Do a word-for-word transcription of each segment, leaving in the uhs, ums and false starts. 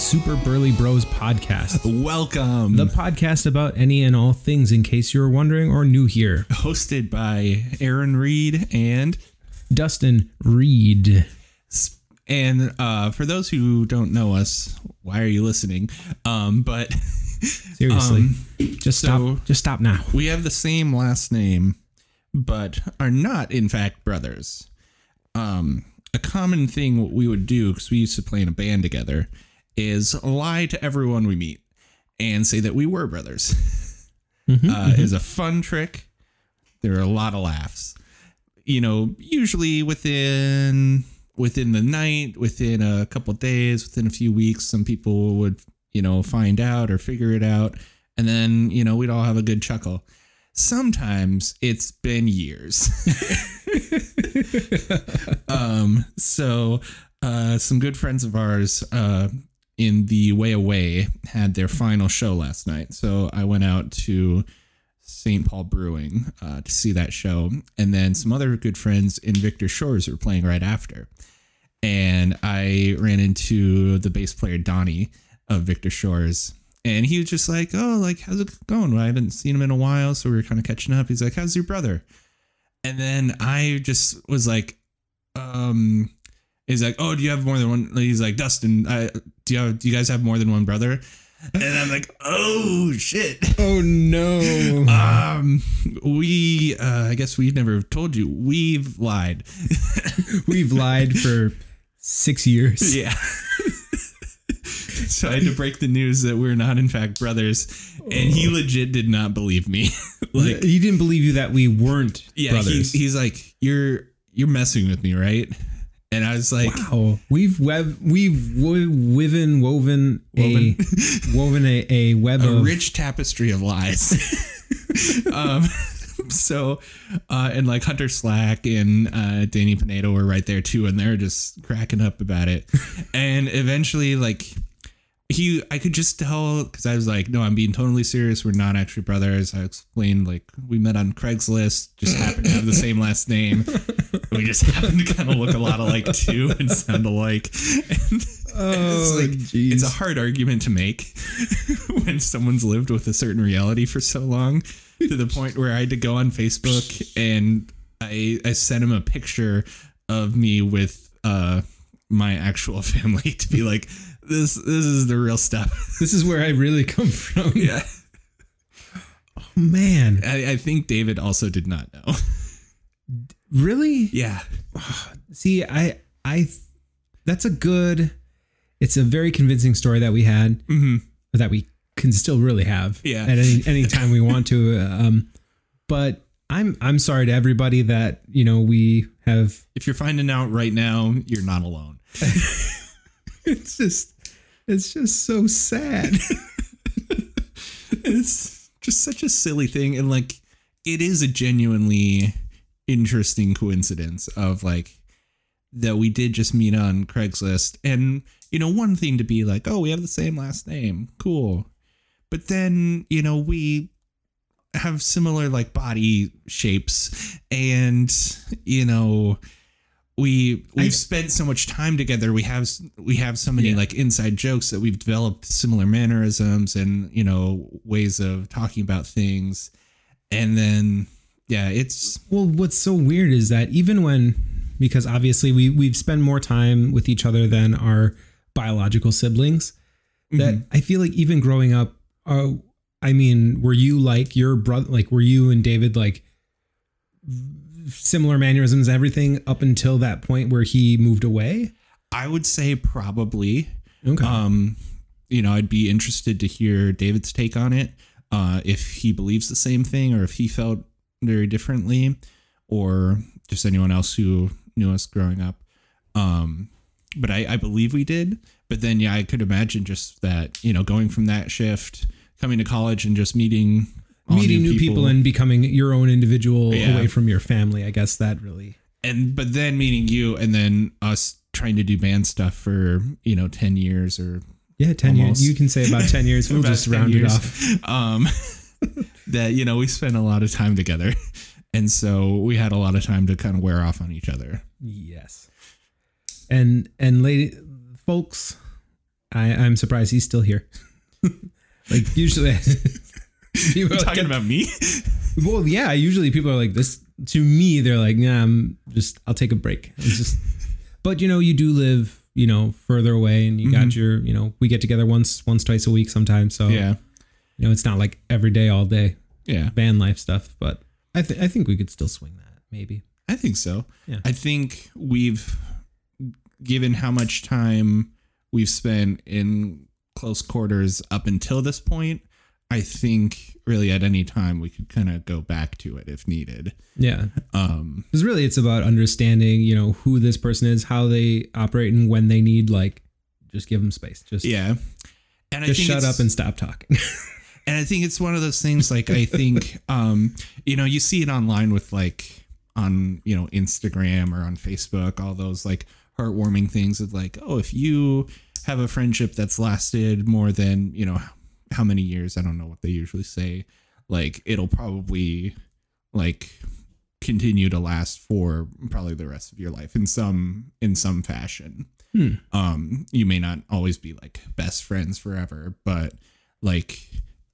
Super Burly Bros podcast. Welcome. The podcast about any and all things, in case you were wondering or new here. Hosted by Aaron Reed and Dustin Reed. And uh, for those who don't know us, why are you listening? Um, but seriously, um, just so stop. Just stop now. We have the same last name, but are not, in fact, brothers. Um, a common thing what we would do, because we used to play in a band together, is lie to everyone we meet and say that we were brothers. Mm-hmm, uh, mm-hmm. It's a fun trick. There are a lot of laughs. You know, usually within within the night, within a couple of days, within a few weeks, some people would, you know, find out or figure it out. And then, you know, we'd all have a good chuckle. Sometimes it's been years. um, so uh, some good friends of ours uh, in the way away had their final show last night. So I went out to Saint Paul Brewing uh, to see that show. And then some other good friends in Victor Shores were playing right after. And I ran into the bass player Donnie of Victor Shores. And he was just like, oh, like, how's it going? Well, I haven't seen him in a while, so we were kind of catching up. He's like, how's your brother? And then I just was like, um, he's like, oh, do you have more than one? He's like, Dustin, I, do, you have, do you guys have more than one brother? And I'm like, oh, shit. Oh, no. Um, we, uh, I guess we've never told you. We've lied. We've lied for six years. Yeah. So I had to break the news that we're not, in fact, brothers. And he legit did not believe me. Like, he didn't believe you that we weren't yeah, brothers. He, he's like, you're you're messing with me, right? And I was like, wow, we've web we've woven woven a woven a, a web a of rich tapestry of lies. um, so uh, and like Hunter Slack and uh, Danny Pinedo were right there, too. And they're just cracking up about it. And eventually, like, He, I could just tell, because I was like, no, I'm being totally serious. We're not actually brothers. I explained, like, we met on Craigslist, just happened to have the same last name. We just happened to kind of look a lot alike, too, and sound alike. And oh, it's, like, it's a hard argument to make when someone's lived with a certain reality for so long, to the point where I had to go on Facebook and I, I sent him a picture of me with uh, my actual family to be like, This this is the real stuff. This is where I really come from. Yeah. Oh, man. I, I think David also did not know. Really? Yeah. See, I I that's a good. It's a very convincing story that we had, mm-hmm. that we can still really have. Yeah. At any any time we want to. Um, but I'm I'm sorry to everybody that, you know, we have. If you're finding out right now, you're not alone. It's just, it's just so sad. It's just such a silly thing. And, like, it is a genuinely interesting coincidence of, like, that we did just meet on Craigslist. And, you know, one thing to be like, oh, we have the same last name. Cool. But then, you know, we have similar, like, body shapes and, you know, We we've I, spent so much time together. We have we have so many yeah. like inside jokes that we've developed similar mannerisms and, you know, ways of talking about things. And then, yeah, it's well, what's so weird is that even when, because obviously we we've spent more time with each other than our biological siblings, mm-hmm. that I feel like even growing up, uh, I mean, were you like your brother? Like, were you and David like similar mannerisms, everything, up until that point where he moved away? I would say probably. Okay. Um, you know, I'd be interested to hear David's take on it. Uh, if he believes the same thing or if he felt very differently, or just anyone else who knew us growing up. Um, but I, I believe we did. But then, yeah, I could imagine just that, you know, going from that shift, coming to college and just meeting Meeting new people. people and becoming your own individual yeah. away from your family. I guess that really. And but then meeting you and then us trying to do band stuff for, you know, ten years or. Yeah, ten almost. years. You can say about ten years. We'll just round years. it off. Um, that, you know, we spent a lot of time together. And so we had a lot of time to kind of wear off on each other. Yes. And and lady folks, I, I'm surprised he's still here. Like usually people are talking like, about me. Well, yeah, usually people are like this to me. They're like, nah, I'm just, I'll take a break. It's just, but you know, you do live, you know, further away and you mm-hmm. got your, you know, we get together once, once, twice a week sometimes. So, yeah, you know, it's not like every day, all day. Yeah. Van life stuff. But I think, I think we could still swing that maybe. I think so. Yeah. I think we've given how much time we've spent in close quarters up until this point. I think really at any time we could kind of go back to it if needed. Yeah. Um, because really it's about understanding, you know, who this person is, how they operate and when they need, like, just give them space. Just, yeah. And just I think shut up and stop talking. And I think it's one of those things, like, I think, um, you know, you see it online with like on, you know, Instagram or on Facebook, all those like heartwarming things of like, oh, if you have a friendship that's lasted more than, you know, how many years? I don't know what they usually say. Like, it'll probably like continue to last for probably the rest of your life in some, in some fashion. Hmm. Um, you may not always be like best friends forever, but like,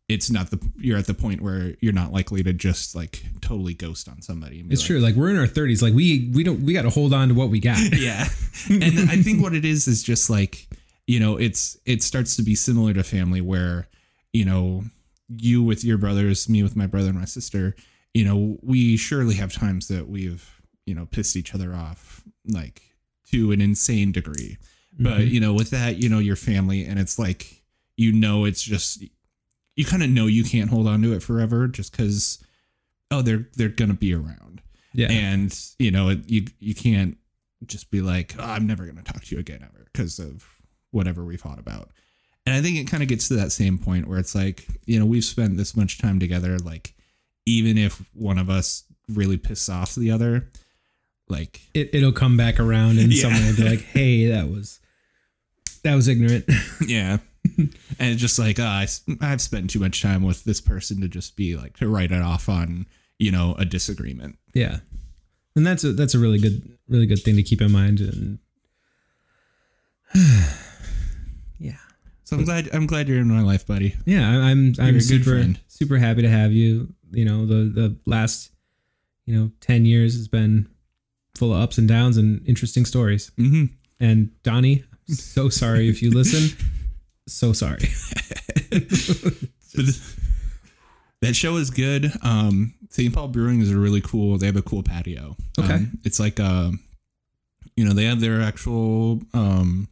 it's not the, you're at the point where you're not likely to just like totally ghost on somebody. It's like, true. Like we're in our thirties. Like we, we don't, we got to hold on to what we got. Yeah. And I think what it is, is just like, you know, it's, it starts to be similar to family where, you know, you with your brothers, me with my brother and my sister, you know, we surely have times that we've, you know, pissed each other off, like to an insane degree. Mm-hmm. But, you know, with that, you know, your family and it's like, you know, it's just, you kind of know you can't hold on to it forever just because, oh, they're, they're going to be around. Yeah. And, you know, it, you, you can't just be like, oh, I'm never going to talk to you again ever because of whatever we fought about. And I think it kind of gets to that same point where it's like, you know, we've spent this much time together. Like, even if one of us really pisses off the other, like it, it'll come back around in yeah. some way. Be like, hey, that was, that was ignorant. Yeah. And it's just like, uh, I, I've spent too much time with this person to just be like, to write it off on, you know, a disagreement. Yeah. And that's a, that's a really good, really good thing to keep in mind. And yeah. So I'm glad I'm glad you're in my life, buddy. Yeah, I'm I'm you're super super happy to have you. You know, the the last, you know, ten years has been full of ups and downs and interesting stories. Mm-hmm. And Donnie, I'm so sorry if you listen. So sorry. That show is good. Um, Saint Paul Brewing is a really cool. They have a cool patio. Okay, um, it's like a, you know, they have their actual um.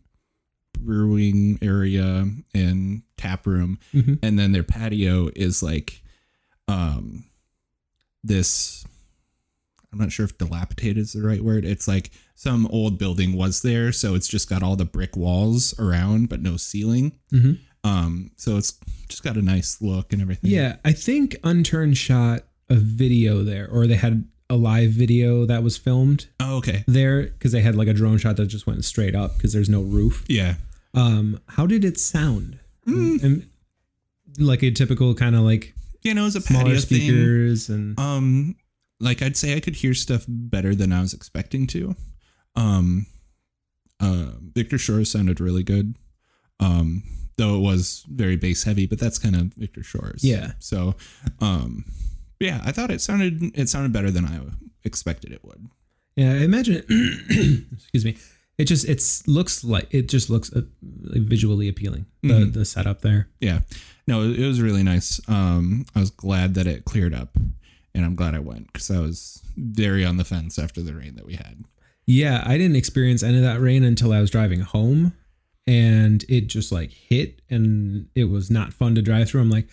brewing area and tap room. Mm-hmm. And then their patio is like um this, I'm not sure if dilapidated is the right word. It's like some old building was there, so it's just got all the brick walls around but no ceiling. Mm-hmm. Um so it's just got a nice look and everything. Yeah, I think Unturned shot a video there, or they had a live video that was filmed. Oh, okay. There, because they had like a drone shot that just went straight up because there's no roof. Yeah. Um, how did it sound? Mm. And, and like a typical kind of like, you know, it's a patio speakers thing. And um, like I'd say I could hear stuff better than I was expecting to. Um, uh, Victor Shores sounded really good. Um, though it was very bass heavy, but that's kind of Victor Shores. Yeah. So, um. Yeah, I thought it sounded it sounded better than I expected it would. Yeah, I imagine. It, excuse me. It just it's looks like it just looks uh, visually appealing. The mm-hmm. the setup there. Yeah, no, it was really nice. Um, I was glad that it cleared up, and I'm glad I went because I was very on the fence after the rain that we had. Yeah, I didn't experience any of that rain until I was driving home, and it just like hit, and it was not fun to drive through. I'm like.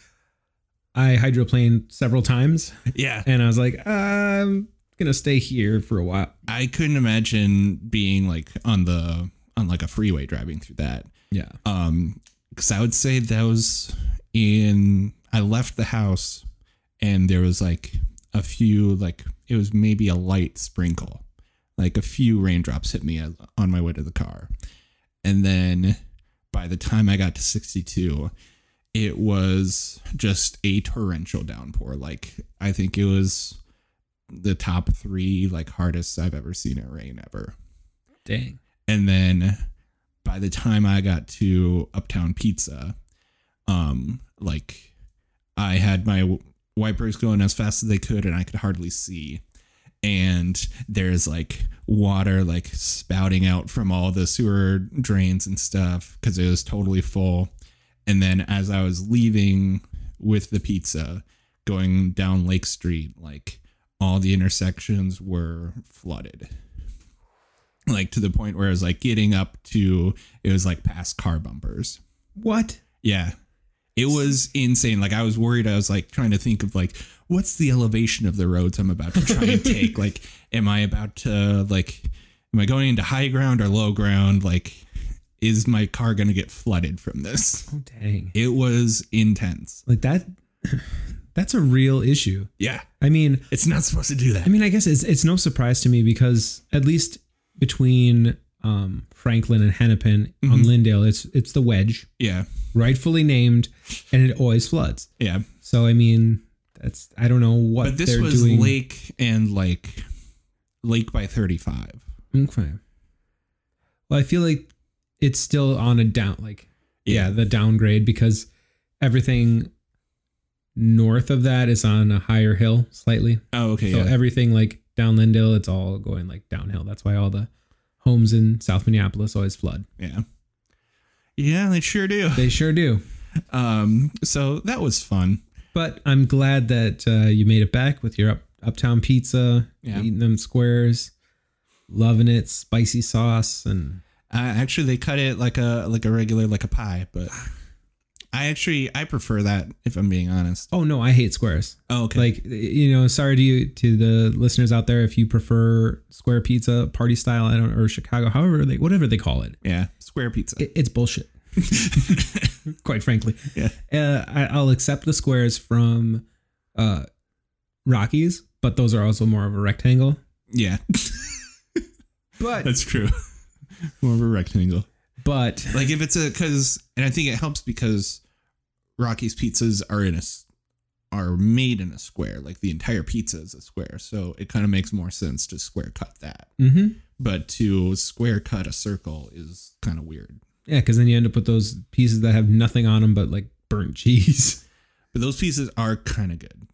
I hydroplaned several times. Yeah. And I was like, I'm going to stay here for a while. I couldn't imagine being like on the, on like a freeway driving through that. Yeah. Um, cause I would say that was in, I left the house and there was like a few, like it was maybe a light sprinkle, like a few raindrops hit me on my way to the car. And then by the time I got to sixty-two, it was just a torrential downpour. Like, I think it was the top three, like, hardest I've ever seen it rain ever. Dang. And then by the time I got to Uptown Pizza, um, like I had my wipers going as fast as they could and I could hardly see. And there's like water like spouting out from all the sewer drains and stuff because it was totally full. And then as I was leaving with the pizza going down Lake Street, like all the intersections were flooded, like to the point where I was like getting up to, it was like past car bumpers. What? Yeah. It was insane. Like I was worried. I was like trying to think of like, what's the elevation of the roads I'm about to try and take? Like, am I about to like, am I going into high ground or low ground? Like, is my car going to get flooded from this? Oh, dang. It was intense. Like that. That's a real issue. Yeah. I mean, it's not supposed to do that. I mean, I guess it's, it's no surprise to me because at least between um, Franklin and Hennepin mm-hmm. on Lindale, it's, it's the wedge. Yeah. Rightfully named, and it always floods. Yeah. So I mean, that's I don't know what. But this was doing. Lake and like Lake by thirty-five. Okay. Well, I feel like it's still on a down, like yeah, yeah the downgrade because everything north of that is on a higher hill slightly. Oh, okay. So yeah. Everything like down Lindale, it's all going like downhill. That's why all the homes in South Minneapolis always flood. Yeah. Yeah, they sure do. They sure do. Um, so that was fun. But I'm glad that uh, you made it back with your up, Uptown Pizza, yeah. eating them squares, loving it, spicy sauce, and uh, actually they cut it like a like a regular like a pie. But I actually I prefer that if I'm being honest. Oh no, I hate squares. Oh, okay. Like you know, sorry to you to the listeners out there if you prefer square pizza, party style, I don't or Chicago, however they whatever they call it. Yeah. Square pizza. It's bullshit. Quite frankly. Yeah. Uh, I, I'll accept the squares from uh, Rockies, but those are also more of a rectangle. Yeah. But that's true. More of a rectangle. But like if it's a because and I think it helps because Rockies pizzas are in a are made in a square. Like the entire pizza is a square. So it kind of makes more sense to square cut that. Mm-hmm. But to square cut a circle is kind of weird. Yeah, because then you end up with those pieces that have nothing on them but like burnt cheese. But those pieces are kind of good.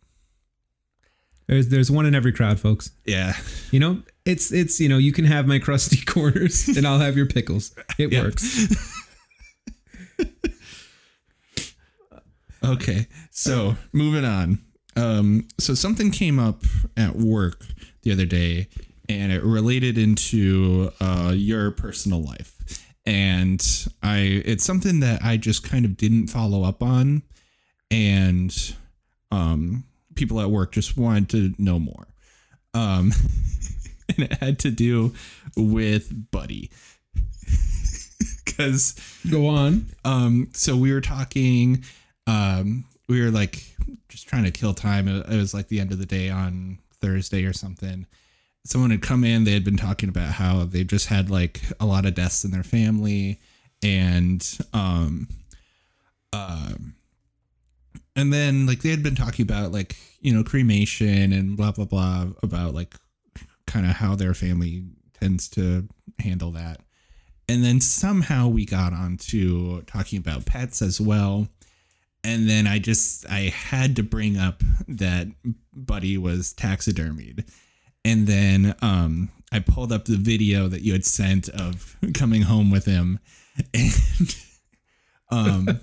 There's there's one in every crowd, folks. Yeah. You know, it's, it's you know, you can have my crusty corners and I'll have your pickles. It yeah. works. Okay, so moving on. Um, so something came up at work the other day. And it related into uh, your personal life. And I it's something that I just kind of didn't follow up on. And um, people at work just wanted to know more. Um, and it had to do with Buddy. Because go on. Um, so we were talking. Um, we were like just trying to kill time. It was like the end of the day on Thursday or something. Someone had come in, they had been talking about how they just had like a lot of deaths in their family and, um, um, and then like they had been talking about like, you know, cremation and blah, blah, blah about like kind of how their family tends to handle that. And then somehow we got on to talking about pets as well. And then I just, I had to bring up that Buddy was taxidermied. And then um, I pulled up the video that you had sent of coming home with him. And um,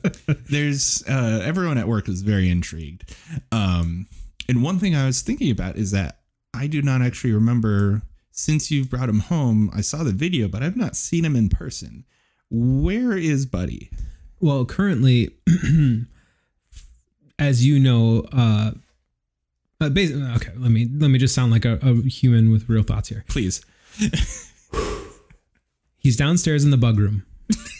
there's uh, everyone at work was very intrigued. Um, and one thing I was thinking about is that I do not actually remember since you've brought him home. I saw the video, but I've not seen him in person. Where is Buddy? Well, currently, as you know, uh, Uh, basically, okay, let me let me just sound like a, a human with real thoughts here. Please. He's downstairs in the bug room.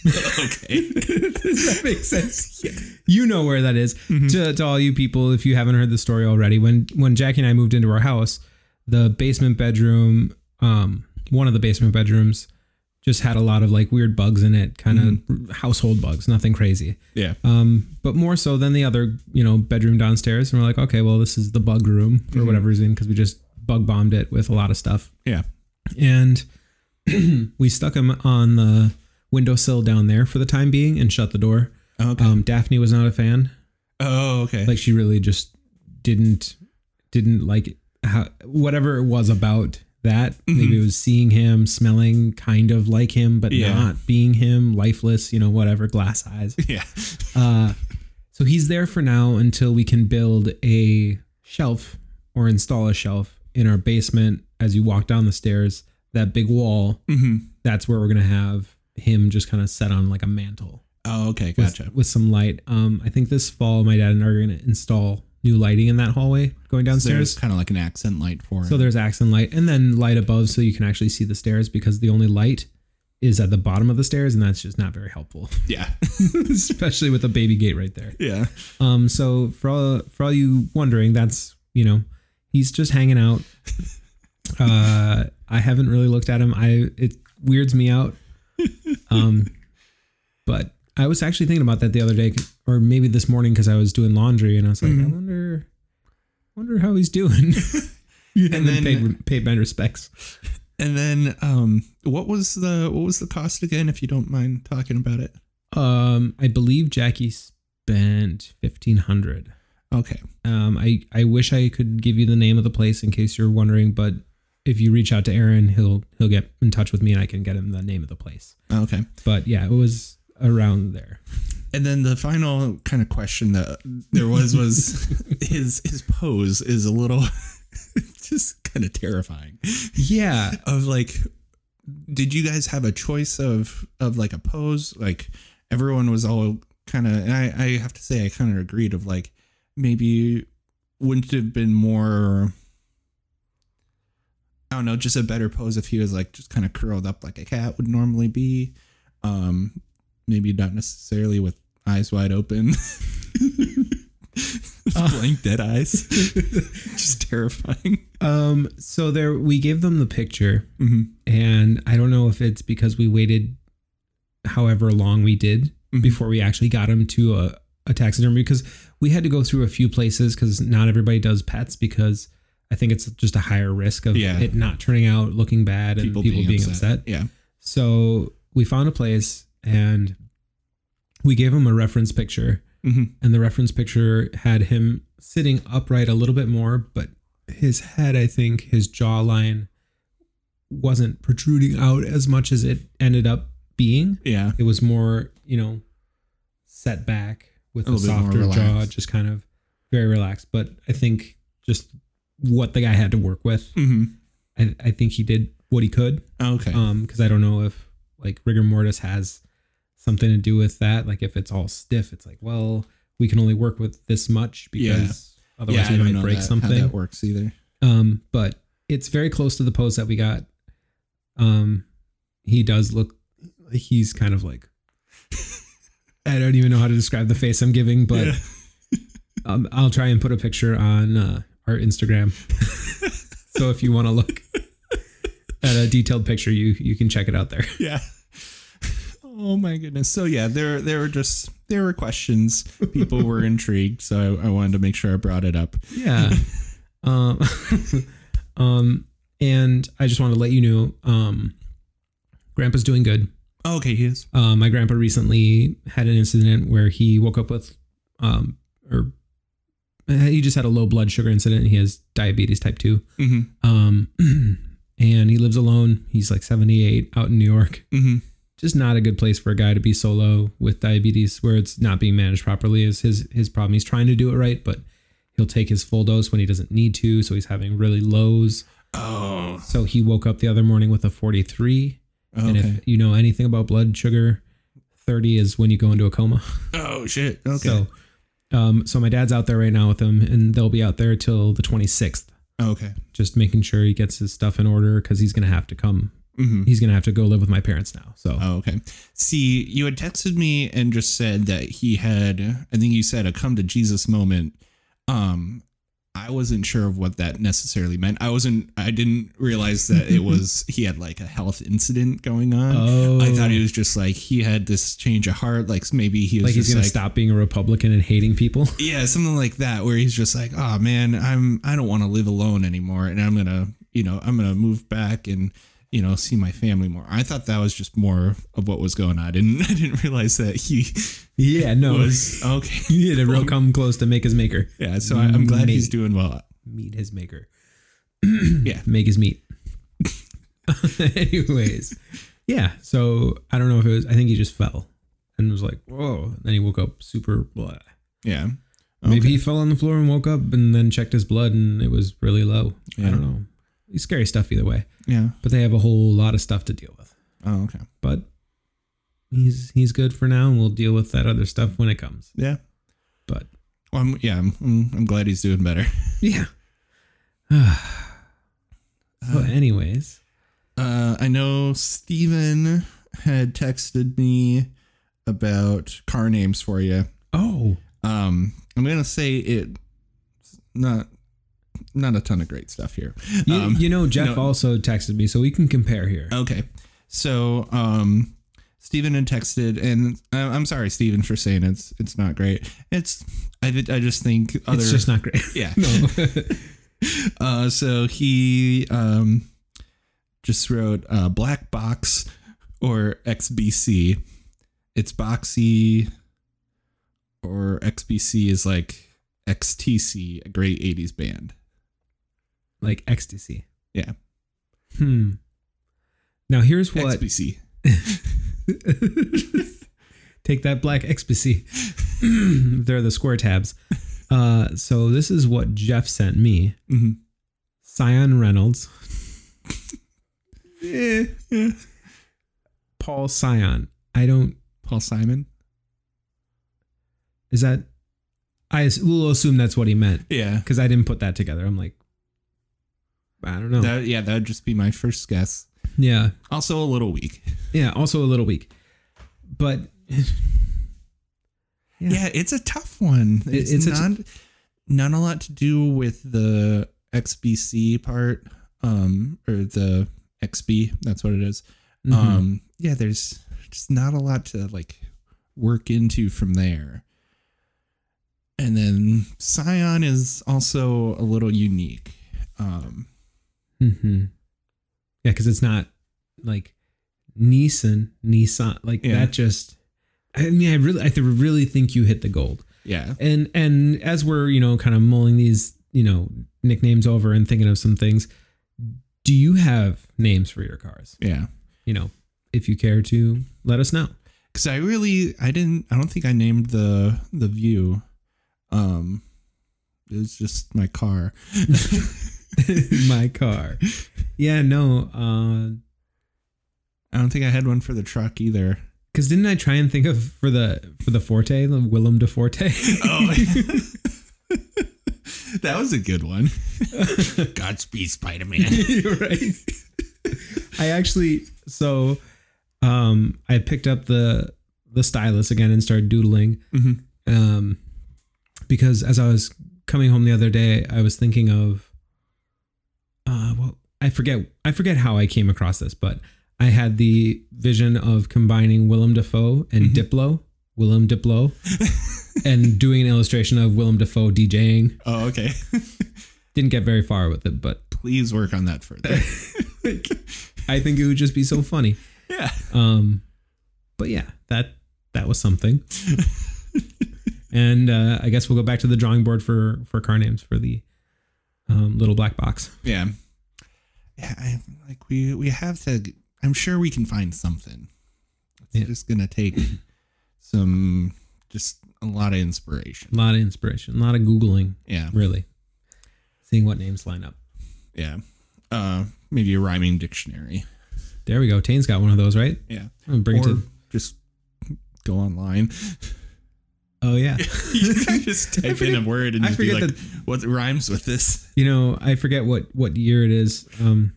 Okay. Does that make sense? Yeah. You know where that is. Mm-hmm. To, to all you people, if you haven't heard the story already, when when Jackie and I moved into our house, the basement bedroom, um, one of the basement bedrooms just had a lot of like weird bugs in it, kind of mm-hmm. household bugs, nothing crazy. Yeah. Um, but more so than the other, you know, bedroom downstairs. And we're like, okay, well, this is the bug room for mm-hmm. whatever's in because we just bug bombed it with a lot of stuff. Yeah. And we stuck him on the windowsill down there for the time being and shut the door. Oh, okay. Um, Daphne was not a fan. Oh, okay. Like she really just didn't didn't like how whatever it was about that. Mm-hmm. Maybe it was seeing him, smelling kind of like him, but yeah. not being him, lifeless, you know, whatever, glass eyes. Yeah. uh, so he's there for now until we can build a shelf or install a shelf in our basement. As you walk down the stairs, that big wall, mm-hmm. that's where we're going to have him just kind of set on like a mantle. Oh, okay. Gotcha. With, with some light. Um, I think this fall, my dad and I are going to install new lighting in that hallway going downstairs. So there's kind of like an accent light for it. So there's accent light and then light above so you can actually see the stairs because the only light is at the bottom of the stairs and that's just not very helpful. Yeah. Especially with a baby gate right there. Yeah. Um. So for all, for all you wondering, that's, you know, he's just hanging out. Uh, I haven't really looked at him. I It weirds me out. Um, But I was actually thinking about that the other day or maybe this morning because I was doing laundry and I was like, mm-hmm. I wonder wonder how he's doing. and, and then, then paid, paid my respects. And then um, what was the what was the cost again, if you don't mind talking about it? Um, I believe Jackie spent fifteen hundred dollars. Okay. Um, I, I wish I could give you the name of the place in case you're wondering, but if you reach out to Aaron, he'll he'll get in touch with me and I can get him the name of the place. Okay. But yeah, it was around there. And then the final kind of question that there was was his his pose is a little just kind of terrifying. Yeah. Of like, did you guys have a choice of of like a pose? Like everyone was all kind of, and I, I have to say I kind of agreed of like, maybe wouldn't have been more, I don't know, just a better pose if he was like just kind of curled up like a cat would normally be. Um, maybe not necessarily with eyes wide open, uh, blank dead eyes, just terrifying. Um, so there, we gave them the picture, mm-hmm. and I don't know if it's because we waited however long we did mm-hmm. before we actually got him to a. A taxidermy, because we had to go through a few places because not everybody does pets because I think it's just a higher risk of yeah. it not turning out, looking bad, people and people being, being upset. upset. Yeah. So we found a place and we gave him a reference picture, mm-hmm. and the reference picture had him sitting upright a little bit more, but his head, I think, his jawline wasn't protruding out as much as it ended up being. Yeah. It was more, you know, set back. With a, a softer jaw, just kind of very relaxed. But I think just what the guy had to work with, mm-hmm. I, I think he did what he could. Okay. Um, because I don't know if like rigor mortis has something to do with that. Like if it's all stiff, it's like, well, we can only work with this much because yeah. otherwise yeah, we might break that, something. How that works either. Um, but it's very close to the pose that we got. Um, he does look. He's kind of like. I don't even know how to describe the face I'm giving, but yeah. um, I'll try and put a picture on uh, our Instagram. So if you want to look at a detailed picture, you you can check it out there. Yeah. Oh my goodness. So yeah, there there were just there were questions. People were intrigued, so I, I wanted to make sure I brought it up. Yeah. um, um, and I just want to let you know, um, Grandpa's doing good. Oh, okay, he is. Uh, my grandpa recently had an incident where he woke up with, um, or he just had a low blood sugar incident. He has diabetes type two. Mm-hmm. Um, and he lives alone. He's like seventy-eight out in New York. Mm-hmm. Just not a good place for a guy to be solo with diabetes where it's not being managed properly is his, his problem. He's trying to do it right, but he'll take his full dose when he doesn't need to. So he's having really lows. Oh. So he woke up the other morning with a forty-three. Okay. And if you know anything about blood sugar, thirty is when you go into a coma. Oh, shit. Okay. So, um, so my dad's out there right now with him, and they'll be out there till the twenty-sixth. Okay. Just making sure he gets his stuff in order because he's going to have to come. Mm-hmm. He's going to have to go live with my parents now. So. Oh, okay. See, you had texted me and just said that he had, I think you said, a come to Jesus moment. Um, I wasn't sure of what that necessarily meant. I wasn't, I didn't realize that it was, he had like a health incident going on. Oh. I thought he was just like, he had this change of heart. Like maybe he was like, just he's going like, to stop being a Republican and hating people. Yeah. Something like that, where he's just like, oh man, I'm, I don't want to live alone anymore. And I'm going to, you know, I'm going to move back and, you know, see my family more. I thought that was just more of what was going on. I didn't, I didn't realize that he yeah, no. was okay. He had a real come close to make his maker. Yeah, so I, I'm glad meet. he's doing well. Meet his maker. Yeah. Make his meat. Anyways. Yeah, so I don't know if it was, I think he just fell and was like, whoa. And then he woke up super blah. Yeah. Okay. Maybe he fell on the floor and woke up and then checked his blood and it was really low. Yeah. I don't know. Scary stuff either way. Yeah. But they have a whole lot of stuff to deal with. Oh, okay. But he's he's good for now, and we'll deal with that other stuff when it comes. Yeah. But well, I'm, yeah, I'm, I'm I'm glad he's doing better. Yeah. Uh, so anyways. Uh, I know Stephen had texted me about car names for you. Oh. Um, I'm going to say it. Not. Not a ton of great stuff here. You, um, you know, Jeff no, also texted me, so we can compare here. Okay. So, um, Stephen had texted, and I'm sorry, Stephen, for saying it's it's not great. It's, I, I just think other... It's just not great. Yeah. No. uh, so he um, just wrote uh, Black Box or X B C. It's boxy, or X B C is like X T C, a great eighties band. Like ecstasy. Yeah. Hmm. Now here's what. X B C. Take that, black X B C. They're the square tabs. Uh, so this is what Jeff sent me. Mm-hmm. Sion Reynolds. yeah, yeah. Paul Sion. I don't. Paul Simon. Is that? I will assume that's what he meant. Yeah. Because I didn't put that together. I'm like. I don't know. That, yeah, that would just be my first guess. Yeah. Also a little weak. Yeah, also a little weak. But yeah, yeah it's a tough one. It's, it's not a t- not a lot to do with the X B C part, um, or the X B. That's what it is. Mm-hmm. Um, yeah, there's just not a lot to like work into from there. And then Scion is also a little unique. Um. Mm-hmm. Yeah, because it's not like Nissan, Nissan, like yeah. that. Just, I mean, I really, I th- really think you hit the gold. Yeah, and and as we're you know kind of mulling these you know nicknames over and thinking of some things, do you have names for your cars? Yeah, you know, if you care to let us know, because I really, I didn't, I don't think I named the the View. Um, it was just my car. My car. Yeah, no. Uh, I don't think I had one for the truck either. Because didn't I try and think of for the for the Forte, the Willem Dafoe? Oh, that was a good one. Godspeed, Spider-Man. You're right. I actually, so um, I picked up the the stylus again and started doodling. Mm-hmm. Um, because as I was coming home the other day, I was thinking of. Uh, well, I forget. I forget how I came across this, but I had the vision of combining Willem Dafoe and mm-hmm. Diplo, Willem Diplo, and doing an illustration of Willem Dafoe DJing. Oh, okay. Didn't get very far with it, but please work on that further. like, I think it would just be so funny. Yeah. Um, but yeah, that that was something. and uh, I guess we'll go back to the drawing board for for car names for the. Um, little black box. Yeah, yeah. I, like we we have to. I'm sure we can find something. It's yeah. just gonna take some, just a lot of inspiration. A lot of inspiration. A lot of googling. Yeah, really. Seeing what names line up. Yeah. Uh, maybe a rhyming dictionary. There we go. Tane's got one of those, right? Yeah. I'm bring or it to just go online. Oh, yeah. You can just type forget, in a word and just be like, that, what rhymes with this? You know, I forget what, what year it is, um,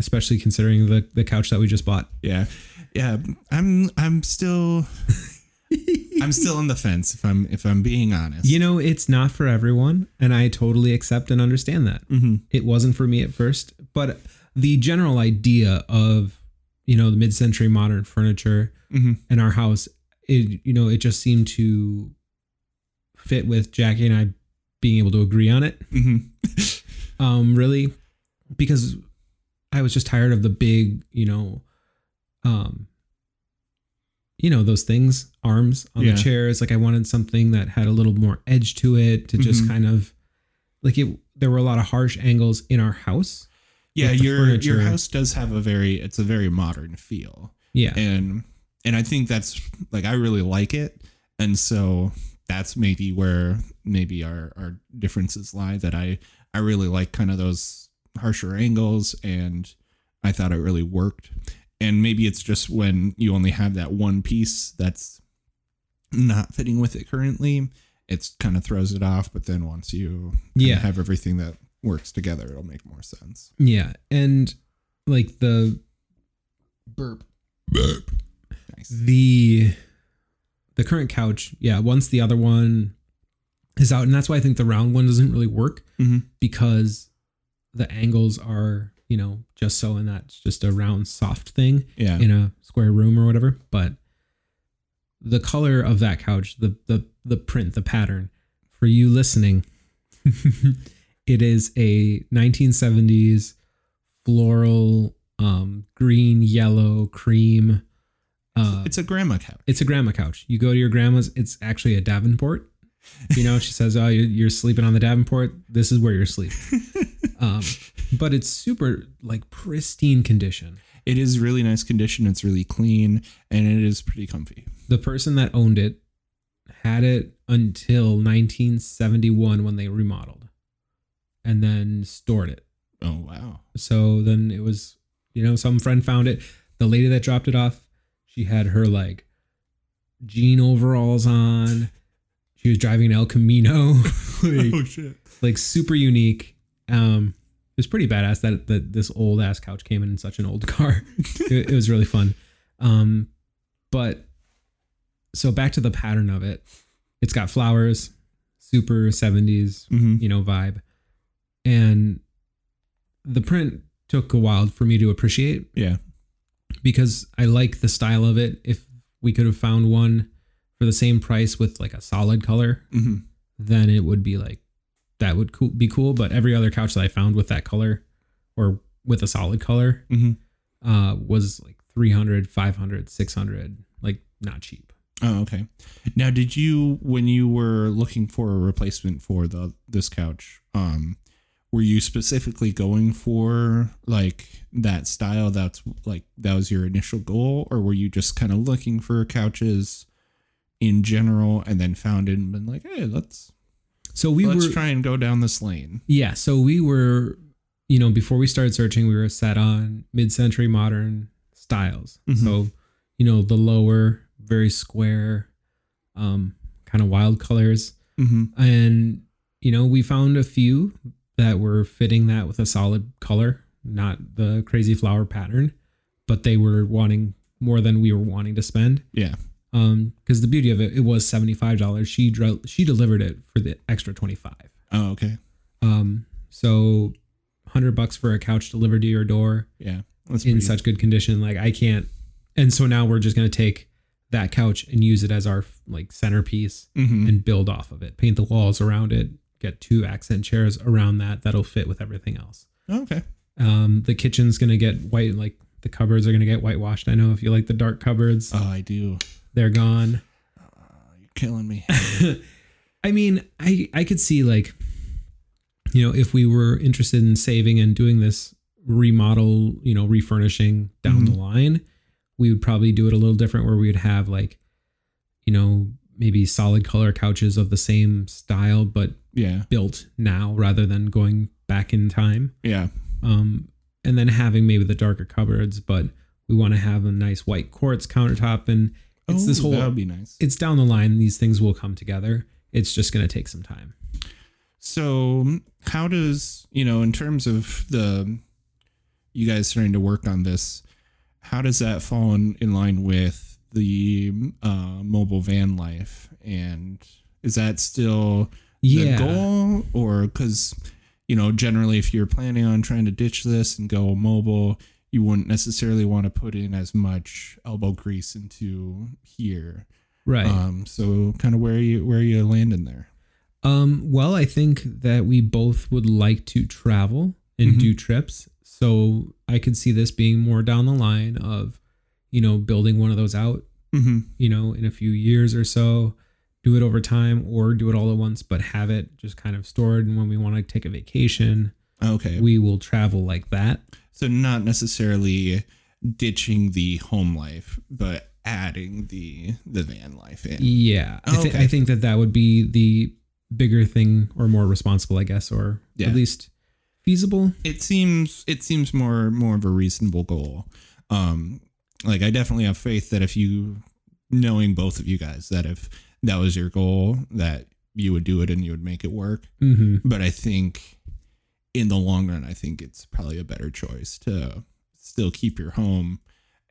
especially considering the, the couch that we just bought. Yeah. Yeah. I'm I'm still I'm still on the fence, if I'm if I'm being honest. You know, it's not for everyone. And I totally accept and understand that. Mm-hmm. It wasn't for me at first. But the general idea of, you know, the mid-century modern furniture mm-hmm. in our house, it, you know, it just seemed to fit with Jackie and I being able to agree on it. Mm-hmm. um, really, because I was just tired of the big, you know, um, you know, those things, arms on yeah. the chairs. Like I wanted something that had a little more edge to it to just mm-hmm. kind of like it. There were a lot of harsh angles in our house. Yeah. Your, furniture. your house does have a very, it's a very modern feel. Yeah. And, and I think that's like, I really like it. And so that's maybe where maybe our, our differences lie, that I, I really like kind of those harsher angles, and I thought it really worked. And maybe it's just when you only have that one piece that's not fitting with it currently, it's kind of throws it off. But then once you yeah. have everything that works together, it'll make more sense. Yeah. And like the burp, burp, nice. the, the current couch. Yeah. Once the other one is out. And that's why I think the round one doesn't really work mm-hmm. because the angles are, you know, just so, and that's just a round soft thing yeah. in a square room or whatever. But the color of that couch, the the the print, the pattern, for you listening, it is a nineteen seventies floral um, green, yellow, cream. Uh, it's a grandma couch. It's a grandma couch. You go to your grandma's. It's actually a Davenport. You know, she says, "Oh, you're sleeping on the Davenport. This is where you're sleeping." Um, but it's super like pristine condition. It is really nice condition. It's really clean, and it is pretty comfy. The person that owned it had it until nineteen seventy-one when they remodeled, and then stored it. Oh wow! So then it was, you know, some friend found it. The lady that dropped it off, she had her like jean overalls on. She was driving an El Camino. like, oh shit! Like super unique. Um, it was pretty badass that, that this old ass couch came in, in such an old car. it, it was really fun. Um, but so back to the pattern of it, it's got flowers, super seventies, mm-hmm. you know, vibe. And the print took a while for me to appreciate. Yeah. Because I like the style of it. If we could have found one for the same price with like a solid color, mm-hmm. then it would be like, that would cool, be cool. But every other couch that I found with that color or with a solid color mm-hmm. uh, was like three hundred, five hundred, six hundred, like not cheap. Oh, okay. Now, did you, when you were looking for a replacement for the this couch, um, were you specifically going for like that style? That's like, that was your initial goal, or were you just kind of looking for couches in general and then found it and been like, hey, let's, So we Let's were, try and go down this lane. Yeah. So we were, you know, before we started searching, we were set on mid-century modern styles. Mm-hmm. So, you know, the lower, very square, um, kind of wild colors. Mm-hmm. And, you know, we found a few that were fitting that with a solid color, not the crazy flower pattern, but they were wanting more than we were wanting to spend. Yeah. Um, because the beauty of it, it was seventy-five dollars. She dro- she delivered it for the extra twenty-five dollars. Oh, okay. Um, so one hundred bucks for a couch delivered to your door. Yeah. That's in such good condition. Like I can't. And so now we're just going to take that couch and use it as our like centerpiece mm-hmm. and build off of it. Paint the walls around it. Get two accent chairs around that. That'll fit with everything else. Oh, okay. Um, the kitchen's going to get white. Like the cupboards are going to get whitewashed. I know if you like the dark cupboards. Oh, I do. They're gone. Uh, you're killing me. I mean, I, I could see like, you know, if we were interested in saving and doing this remodel, you know, refurnishing down mm-hmm. the line, we would probably do it a little different where we would have like, you know, maybe solid color couches of the same style, but yeah, built now rather than going back in time. Yeah. Um, and then having maybe the darker cupboards, but we want to have a nice white quartz countertop and, It's oh, this whole, that'd be nice. It's down the line. These things will come together. It's just going to take some time. So how does, you know, in terms of the, you guys starting to work on this, how does that fall in, in line with the uh, mobile van life? And is that still yeah. the goal? Or because, you know, generally if you're planning on trying to ditch this and go mobile, you wouldn't necessarily want to put in as much elbow grease into here. Right. Um, so kind of where are you, where are you landing there? Um, well, I think that we both would like to travel and mm-hmm. do trips. So I could see this being more down the line of, you know, building one of those out, mm-hmm. you know, in a few years or so, do it over time or do it all at once, but have it just kind of stored. And when we want to take a vacation, okay, we will travel like that. So not necessarily ditching the home life, but adding the, the van life in. Yeah. Oh, I, th- okay. I think that that would be the bigger thing or more responsible, I guess, or yeah. at least feasible. It seems, it seems more, more of a reasonable goal. Um, Like, I definitely have faith that if you, knowing both of you guys, that if that was your goal, that you would do it and you would make it work. Mm-hmm. But I think in the long run, I think it's probably a better choice to still keep your home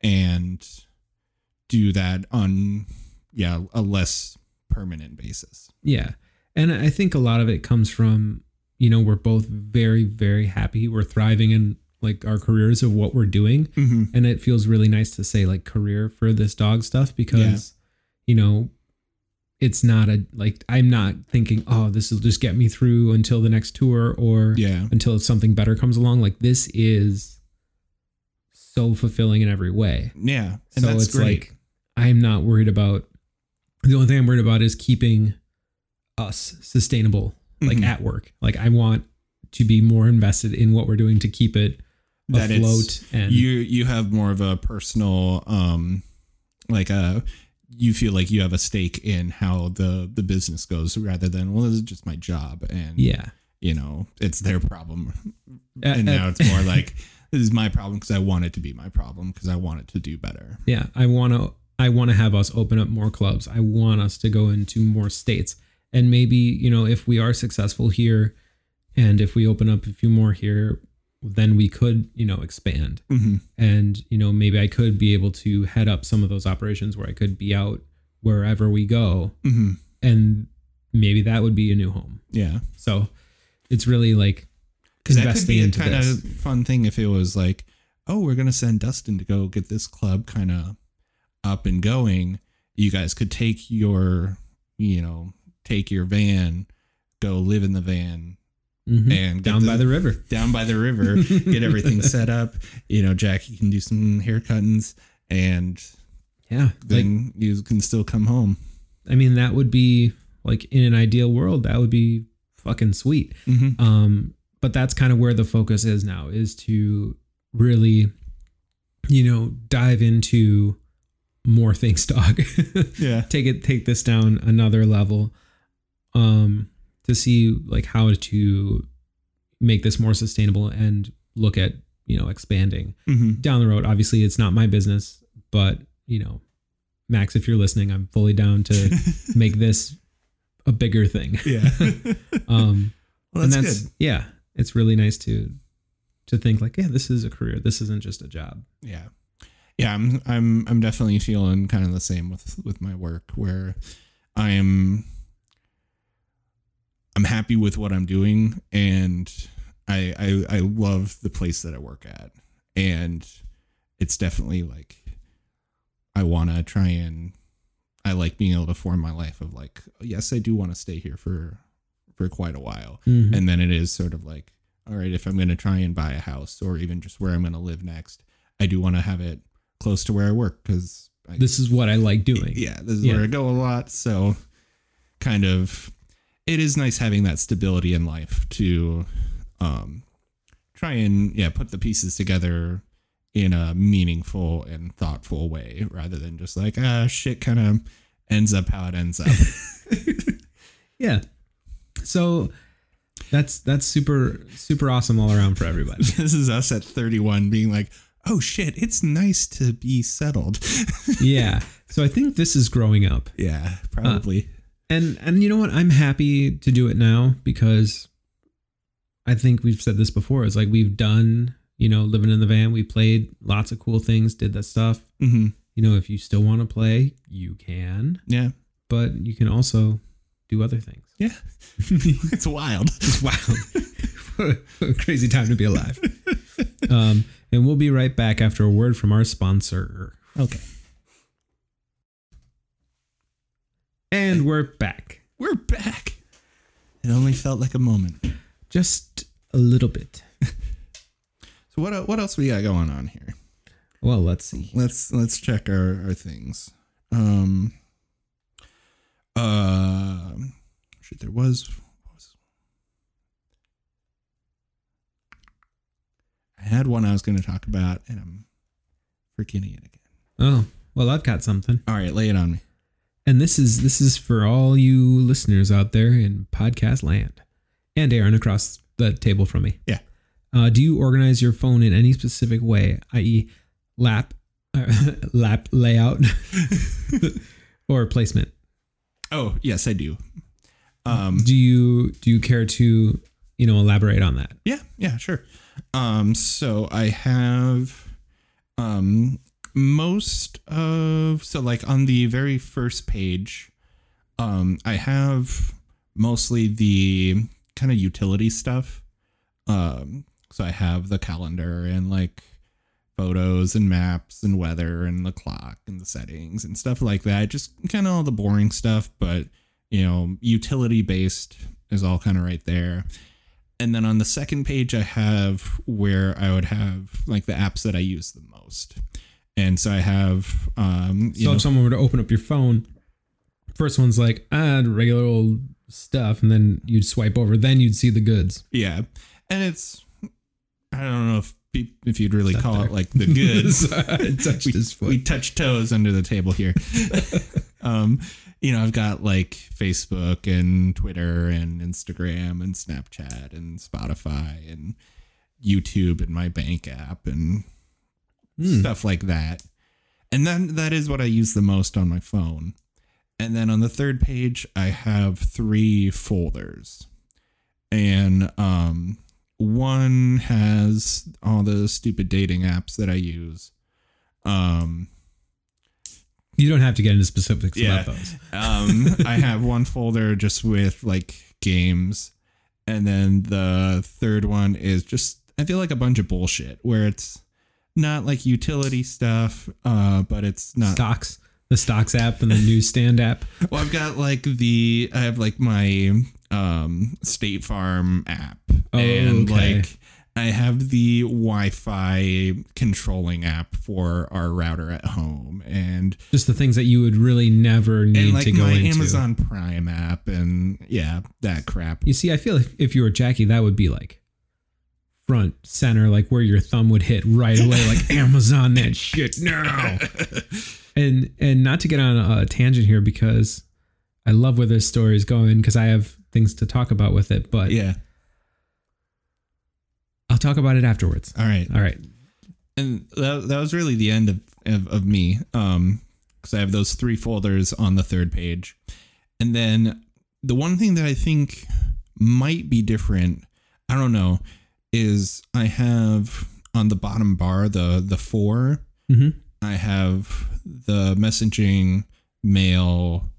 and do that on, yeah, a less permanent basis. Yeah. And I think a lot of it comes from, you know, we're both very, very happy. We're thriving in like our careers of what we're doing. Mm-hmm. And it feels really nice to say like career for this dog stuff, because yeah. you know, it's not a, like, I'm not thinking, oh, this will just get me through until the next tour or yeah. until something better comes along. Like, this is so fulfilling in every way. Yeah. And so that's it's great. Like, I'm not worried about, the only thing I'm worried about is keeping us sustainable, like mm-hmm. at work. Like, I want to be more invested in what we're doing to keep it that afloat, and you you have more of a personal um like a you feel like you have a stake in how the the business goes, rather than, well, this is just my job and yeah you know it's their problem. uh, and now uh, it's more like, this is my problem because I want it to be my problem, because I want it to do better. yeah I want to I want to have us open up more clubs. I want us to go into more states, and maybe, you know, if we are successful here and if we open up a few more here, then we could, you know, expand. Mm-hmm. And, you know, maybe I could be able to head up some of those operations where I could be out wherever we go. Mm-hmm. And maybe that would be a new home. Yeah. So it's really like, because that could be a kind this. of fun thing if it was like, oh, we're going to send Dustin to go get this club kind of up and going. You guys could take your, you know, take your van, go live in the van. Mm-hmm. And down the, by the river, down by the river, get everything set up. You know, Jackie can do some hair cuttings, and yeah, then like, you can still come home. I mean, that would be like, in an ideal world, that would be fucking sweet. Mm-hmm. Um, but that's kind of where the focus is now, is to really, you know, dive into more things, dog. yeah. Take it, take this down another level. Um, to see like how to make this more sustainable and look at, you know, expanding mm-hmm. down the road. Obviously it's not my business, but you know, Max, if you're listening, I'm fully down to make this a bigger thing. Yeah. um, well, that's, and that's good. Yeah. It's really nice to, to think like, yeah, this is a career. This isn't just a job. Yeah. Yeah. I'm, I'm, I'm definitely feeling kind of the same with, with my work, where I am, I'm happy with what I'm doing, and I, I I love the place that I work at, and it's definitely like, I want to try and I like being able to form my life of like, yes, I do want to stay here for, for quite a while. Mm-hmm. And then it is sort of like, all right, if I'm going to try and buy a house or even just where I'm going to live next, I do want to have it close to where I work. Cause I, this is what I like doing. Yeah. This is yeah. where I go a lot. So kind of, it is nice having that stability in life to um, try and yeah put the pieces together in a meaningful and thoughtful way, rather than just like, ah, shit kind of ends up how it ends up. yeah. So that's that's super, super awesome all around for everybody. This is us at thirty-one being like, oh shit, it's nice to be settled. yeah. So I think this is growing up. Yeah, probably. Uh, And and you know what? I'm happy to do it now, because I think we've said this before. It's like, we've done, you know, living in the van. We played lots of cool things, did that stuff. Mm-hmm. You know, if you still want to play, you can. Yeah. But you can also do other things. Yeah. It's wild. It's wild. What a crazy time to be alive. Um, and we'll be right back after a word from our sponsor. Okay. And we're back. We're back. It only felt like a moment. Just a little bit. So So what what else we got going on here? Well, let's see. Let's let's check our, our things. Um. Uh, shit, there was, what was. I had one I was going to talk about, and I'm forgetting it again. Oh, well, I've got something. All right, lay it on me. And this is this is for all you listeners out there in podcast land, and Aaron across the table from me. Yeah. Uh, do you organize your phone in any specific way, that is, lap, uh, lap layout, or placement? Oh yes, I do. Um, do you do you care to you know elaborate on that? Yeah, yeah, sure. Um, so I have um, most of so like on the very first page, um, I have mostly the kind of utility stuff. Um, so I have the calendar and like photos and maps and weather and the clock and the settings and stuff like that. Just kind of all the boring stuff, but you know, utility based is all kind of right there. And then on the second page, I have where I would have like the apps that I use the most. And so I have, um, you so know, if someone were to open up your phone, first one's like, ah, regular old stuff. And then you'd swipe over, then you'd see the goods. Yeah. And it's, I don't know if if you'd really call there. It like the goods. touched we, his foot. We touch toes under the table here. um, you know, I've got like Facebook and Twitter and Instagram and Snapchat and Spotify and YouTube and my bank app and mm. stuff like that. And then that is what I use the most on my phone. And then on the third page, I have three folders. And um, one has all the stupid dating apps that I use. Um, you don't have to get into specifics yeah. about those. um, I have one folder just with like games. And then the third one is just, I feel like a bunch of bullshit where it's not like utility stuff, uh, but it's not stocks. The stocks app and the newsstand app. Well, I've got like the, I have like my um, State Farm app oh, and okay. like I have the Wi-Fi controlling app for our router at home and just the things that you would really never need and, like, to go into. And like my Amazon Prime app and yeah, that crap. You see, I feel if, if you were Jackie, that would be like front center, like where your thumb would hit right away, like Amazon, that shit now. And and not to get on a tangent here because I love where this story is going because I have things to talk about with it, but yeah, I'll talk about it afterwards. All right, all right. And that, that was really the end of of, of me um, because I have those three folders on the third page, and then the one thing that I think might be different, I don't know, is I have on the bottom bar the the four. Mm-hmm. I have the messaging, mail,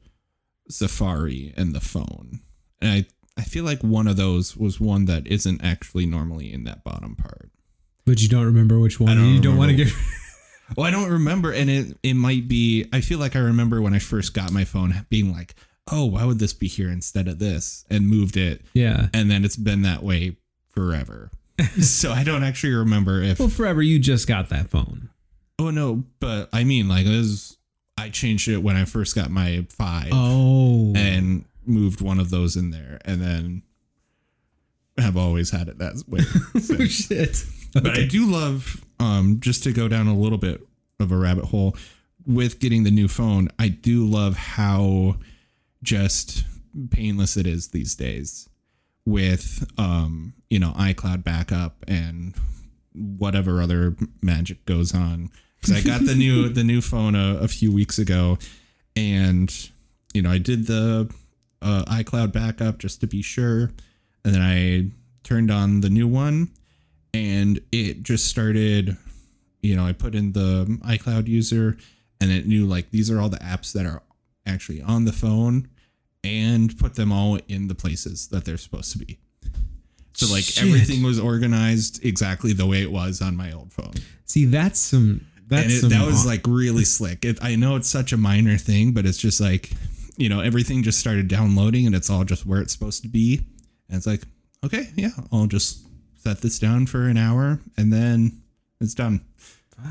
Safari, and the phone. And I, I feel like one of those was one that isn't actually normally in that bottom part. But you don't remember which one. I don't you don't want to get... Well, I don't remember. And it, it might be... I feel like I remember when I first got my phone being like, oh, why would this be here instead of this? And moved it. Yeah. And then it's been that way forever. So I don't actually remember if... Well, forever, you just got that phone. Oh, no, but I mean, like, this is, I changed it when I first got my five. Oh. And moved one of those in there. And then I've always had it that way. Oh, shit. Okay. But I do love, um, just to go down a little bit of a rabbit hole, with getting the new phone, I do love how just painless it is these days with, um, you know, iCloud backup and whatever other magic goes on. Because I got the new the new phone a, a few weeks ago, and you know I did the uh, iCloud backup just to be sure, and then I turned on the new one, and it just started. You know, I put in the iCloud user, and it knew like these are all the apps that are actually on the phone, and put them all in the places that they're supposed to be. So like Shit. everything was organized exactly the way it was on my old phone. See, that's some, that's and it, some that was like really slick. It, I know it's such a minor thing, but it's just like, you know, everything just started downloading and it's all just where it's supposed to be. And it's like, okay, yeah, I'll just set this down for an hour, and then it's done. Fuck.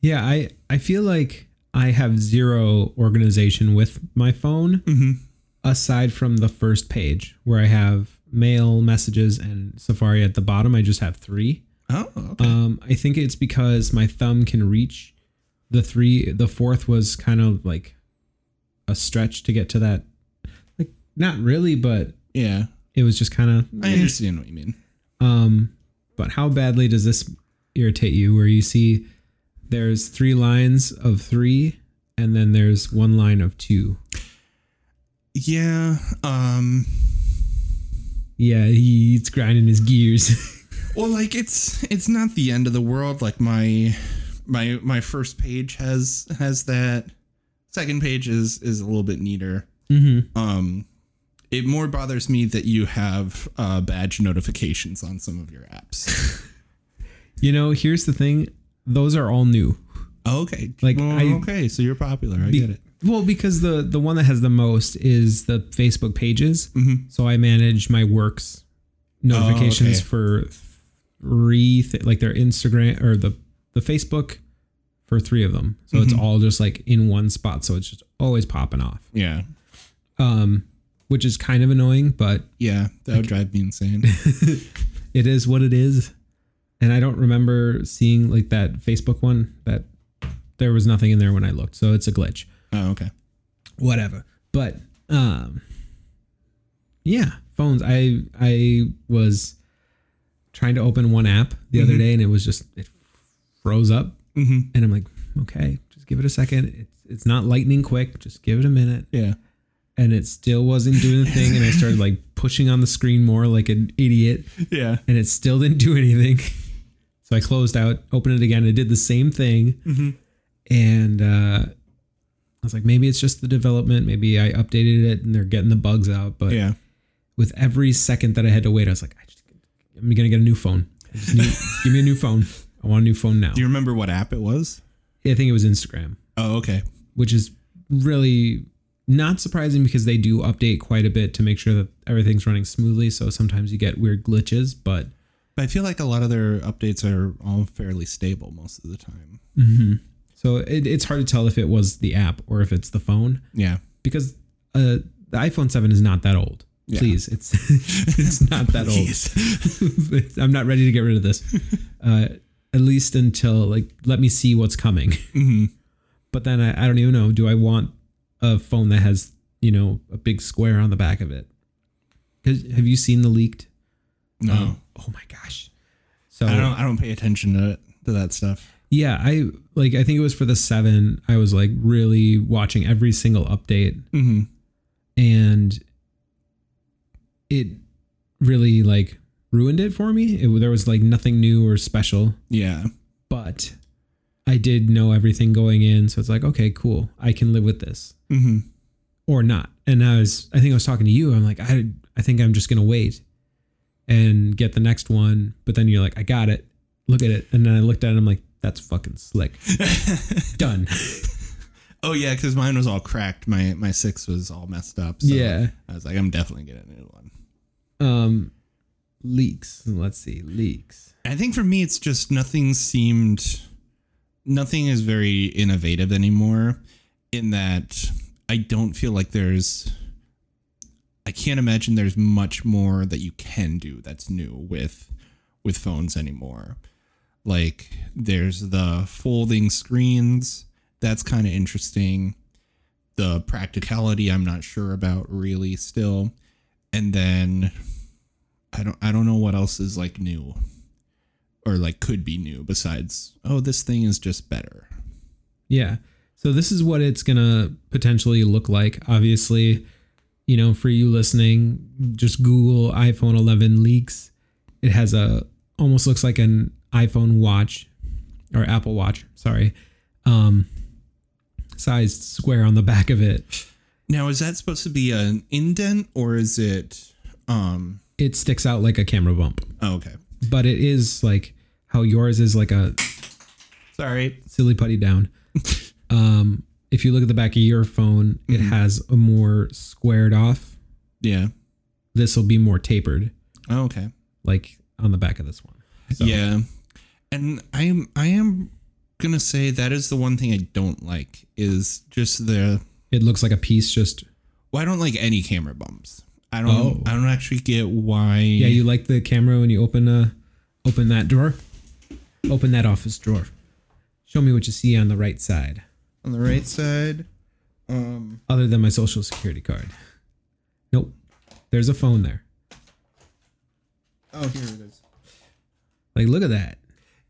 Yeah, I, I feel like I have zero organization with my phone, mm-hmm. aside from the first page where I have mail, messages, and Safari at the bottom. I just have three. Oh, okay. Um, I think it's because my thumb can reach the three. The fourth was kind of like a stretch to get to that. Like, not really, but yeah, it was just kind of. I understand eh. what you mean. Um, but how badly does this irritate you? Where you see there's three lines of three, and then there's one line of two. Yeah. Um. Yeah, he's grinding his gears. Well, like, it's it's not the end of the world. Like, my my my first page has has that. Second page is is a little bit neater. Mm-hmm. Um, it more bothers me that you have uh, badge notifications on some of your apps. You know, here's the thing. Those are all new. Oh, okay. Like, well, I, okay, so you're popular. I be, get it. Well, because the, the one that has the most is the Facebook pages. Mm-hmm. So I manage my works notifications oh, okay. for... Three th- like their Instagram or the the Facebook for three of them, so mm-hmm. it's all just like in one spot, so it's just always popping off. Yeah, um, which is kind of annoying, but yeah, that like, would drive me insane. It is what it is, and I don't remember seeing like that Facebook one that there was nothing in there when I looked, so it's a glitch. Oh, okay, whatever. But um, yeah, phones. I I was. trying to open one app the mm-hmm. other day, and it was just, it froze up mm-hmm. and I'm like, okay, just give it a second. It's, it's not lightning quick. Just give it a minute. Yeah. And it still wasn't doing the thing. And I started like pushing on the screen more like an idiot. Yeah. And it still didn't do anything. So I closed out, opened it again. It did the same thing. Mm-hmm. And, uh, I was like, maybe it's just the development. Maybe I updated it and they're getting the bugs out. But yeah, with every second that I had to wait, I was like, I just, I'm going to get a new phone. Need, give me a new phone. I want a new phone now. Do you remember what app it was? Yeah, I think it was Instagram. Oh, okay. Which is really not surprising because they do update quite a bit to make sure that everything's running smoothly. So sometimes you get weird glitches, but. But I feel like a lot of their updates are all fairly stable most of the time. Mm-hmm. So it, it's hard to tell if it was the app or if it's the phone. Yeah. Because uh, the iPhone seven is not that old. Yeah. Please, it's it's not that old. I'm not ready to get rid of this, uh, at least until like let me see what's coming. Mm-hmm. But then I, I don't even know. Do I want a phone that has you know a big square on the back of it? Because have you seen the leaked? No. Um, oh my gosh. So I don't. I don't pay attention to to that stuff. Yeah, I like. I think it was for the seven. I was like really watching every single update, mm-hmm. and. It really like ruined it for me. It, there was like nothing new or special. Yeah. But I did know everything going in. So it's like, okay, cool. I can live with this mm-hmm. or not. And I was, I think I was talking to you. I'm like, I, I think I'm just going to wait and get the next one. But then you're like, I got it. Look at it. And then I looked at it. And I'm like, that's fucking slick. Done. Oh, yeah, because mine was all cracked. My my six was all messed up. So yeah. I was like, I'm definitely getting a new one. Um, leaks. Let's see. Leaks. I think for me, it's just nothing seemed... Nothing is very innovative anymore in that I don't feel like there's... I can't imagine there's much more that you can do that's new with with phones anymore. Like, there's the folding screens... That's kind of interesting. The practicality, I'm not sure about really still. And then I don't I don't know what else is like new or like could be new besides, oh, this thing is just better. Yeah. So this is what it's going to potentially look like. Obviously, you know, for you listening, just Google iPhone eleven leaks. It has a almost looks like an iPhone watch or Apple Watch. Sorry. Um. Sized square on the back of it. Now, is that supposed to be an indent or is it um it sticks out like a camera bump? Oh, okay. But it is like how yours is like a sorry silly putty down. um if you look at the back of your phone, mm-hmm. it has a more squared off. Yeah, this will be more tapered. Oh, okay. Like on the back of this one. So. Yeah. And I am I am going to say that is the one thing I don't like is just the... It looks like a piece just... Well, I don't like any camera bumps. I don't oh. I don't actually get why... Yeah, you like the camera when you open uh, open that drawer? Open that office drawer. Show me what you see on the right side. On the right side? Um, Other than my social security card. Nope. There's a phone there. Oh, here it is. Like, look at that.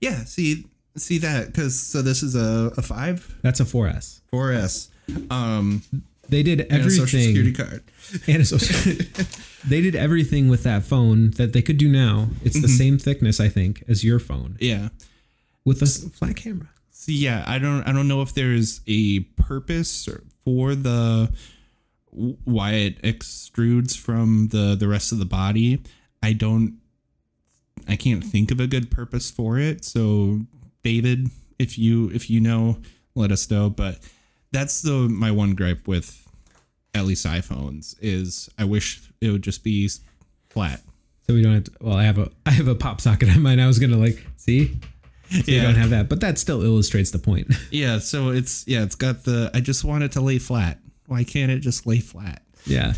Yeah, see see that, because so this is a, a five? That's a four S. four S. Um, they did everything. And a social security card. And a social They did everything with that phone that they could do now. It's the same thickness, I think, as your phone. Yeah. With a flat camera. So yeah, I don't I don't know if there's a purpose for the why it extrudes from the, the rest of the body. I don't I can't think of a good purpose for it. So David, if you if you know, let us know. But that's the my one gripe with at least iPhones is I wish it would just be flat. So we don't have to, well I have a I have a pop socket on mine. I was gonna like see So yeah. You don't have that, but that still illustrates the point. Yeah. So it's, yeah, it's got the, I just want it to lay flat. Why can't it just lay flat? Yeah.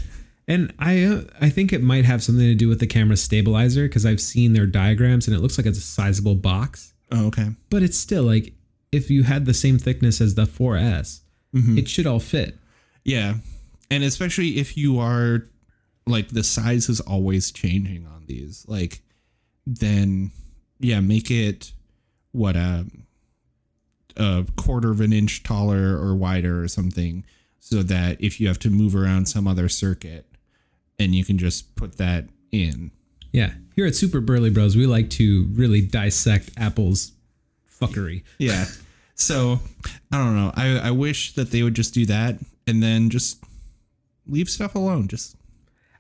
And I, uh, I think it might have something to do with the camera stabilizer because I've seen their diagrams and it looks like it's a sizable box. Oh, okay. But it's still like, if you had the same thickness as the four S, mm-hmm. it should all fit. Yeah. And especially if you are like the size is always changing on these, like then yeah, make it. What a, a quarter of an inch taller or wider or something so that if you have to move around some other circuit and you can just put that in. Yeah. Here at Super Burly Bros, we like to really dissect Apple's fuckery. Yeah. So I don't know. I, I wish that they would just do that and then just leave stuff alone. Just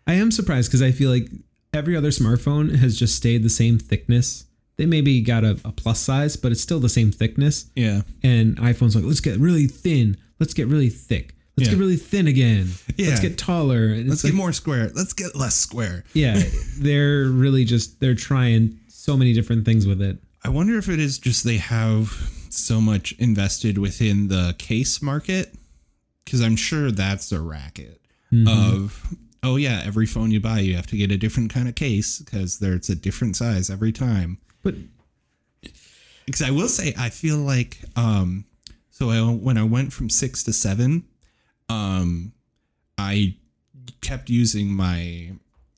I am surprised because I feel like every other smartphone has just stayed the same thickness. They maybe got a, a plus size, but it's still the same thickness. Yeah. And iPhone's like, let's get really thin. Let's get really thick. Let's yeah. get really thin again. Yeah. Let's get taller. And let's get like, more square. Let's get less square. Yeah. They're really just, they're trying so many different things with it. I wonder if it is just they have so much invested within the case market. Because I'm sure that's a racket mm-hmm. of, oh yeah, every phone you buy, you have to get a different kind of case because there's a different size every time. But because I will say, I feel like um, so I, when I went from six to seven, um, I kept using my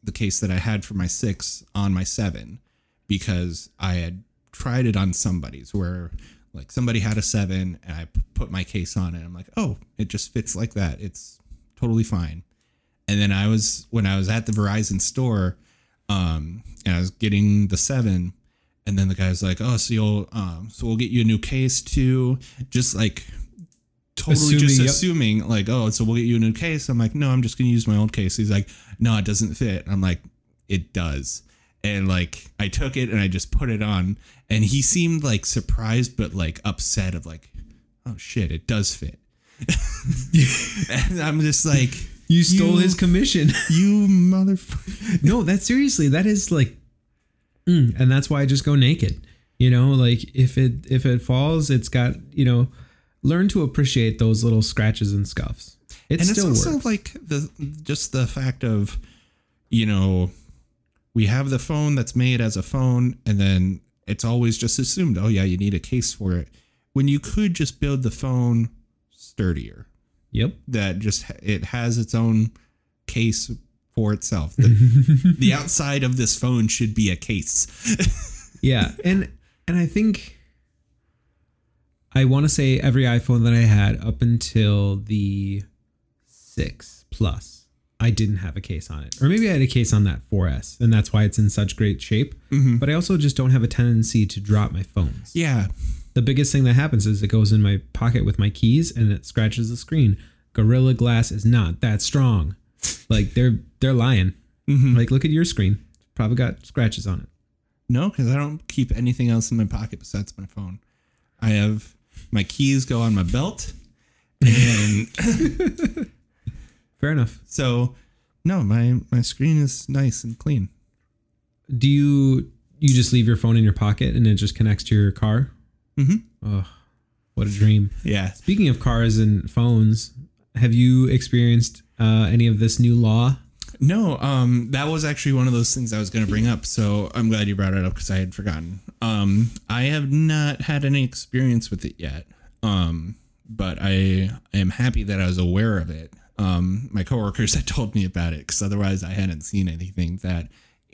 the case that I had for my six on my seven because I had tried it on somebody's where like somebody had a seven and I put my case on it. And I'm like, oh, it just fits like that. It's totally fine. And then I was when I was at the Verizon store um, and I was getting the seven. And then the guy's like, "Oh, so you'll, um, so we'll get you a new case too." Just like totally, assuming, just yep. assuming like, "Oh, so we'll get you a new case." I'm like, "No, I'm just gonna use my old case." He's like, "No, it doesn't fit." I'm like, "It does." And like, I took it and I just put it on, and he seemed like surprised but like upset of like, "Oh shit, it does fit." And I'm just like, "You stole you, his commission, you motherfucker!" No, that seriously, that is like. Mm, and that's why I just go naked, you know, like if it if it falls, it's got, you know, learn to appreciate those little scratches and scuffs. It and still it's also works. Like the just the fact of, you know, we have the phone that's made as a phone and then it's always just assumed, oh, yeah, you need a case for it when you could just build the phone sturdier. Yep. That just it has its own case. For itself, the, the outside of this phone should be a case. Yeah, and and I think I want to say every iPhone that I had up until the six plus, I didn't have a case on it, or maybe I had a case on that four S, and that's why it's in such great shape. Mm-hmm. But I also just don't have a tendency to drop my phones. Yeah, the biggest thing that happens is it goes in my pocket with my keys, and it scratches the screen. Gorilla Glass is not that strong. Like they're they're lying. Mm-hmm. Like look at your screen, probably got scratches on it. No, because I don't keep anything else in my pocket besides my phone. I have my keys go on my belt, and fair enough. So no, my my screen is nice and clean. Do you you just leave your phone in your pocket and it just connects to your car. Mm-hmm. Oh, what a dream. Yeah. Speaking of cars and phones, have you experienced uh, any of this new law? No, um, that was actually one of those things I was going to bring up. So I'm glad you brought it up because I had forgotten. Um, I have not had any experience with it yet, um, but I, I am happy that I was aware of it. Um, my coworkers had told me about it because otherwise I hadn't seen anything that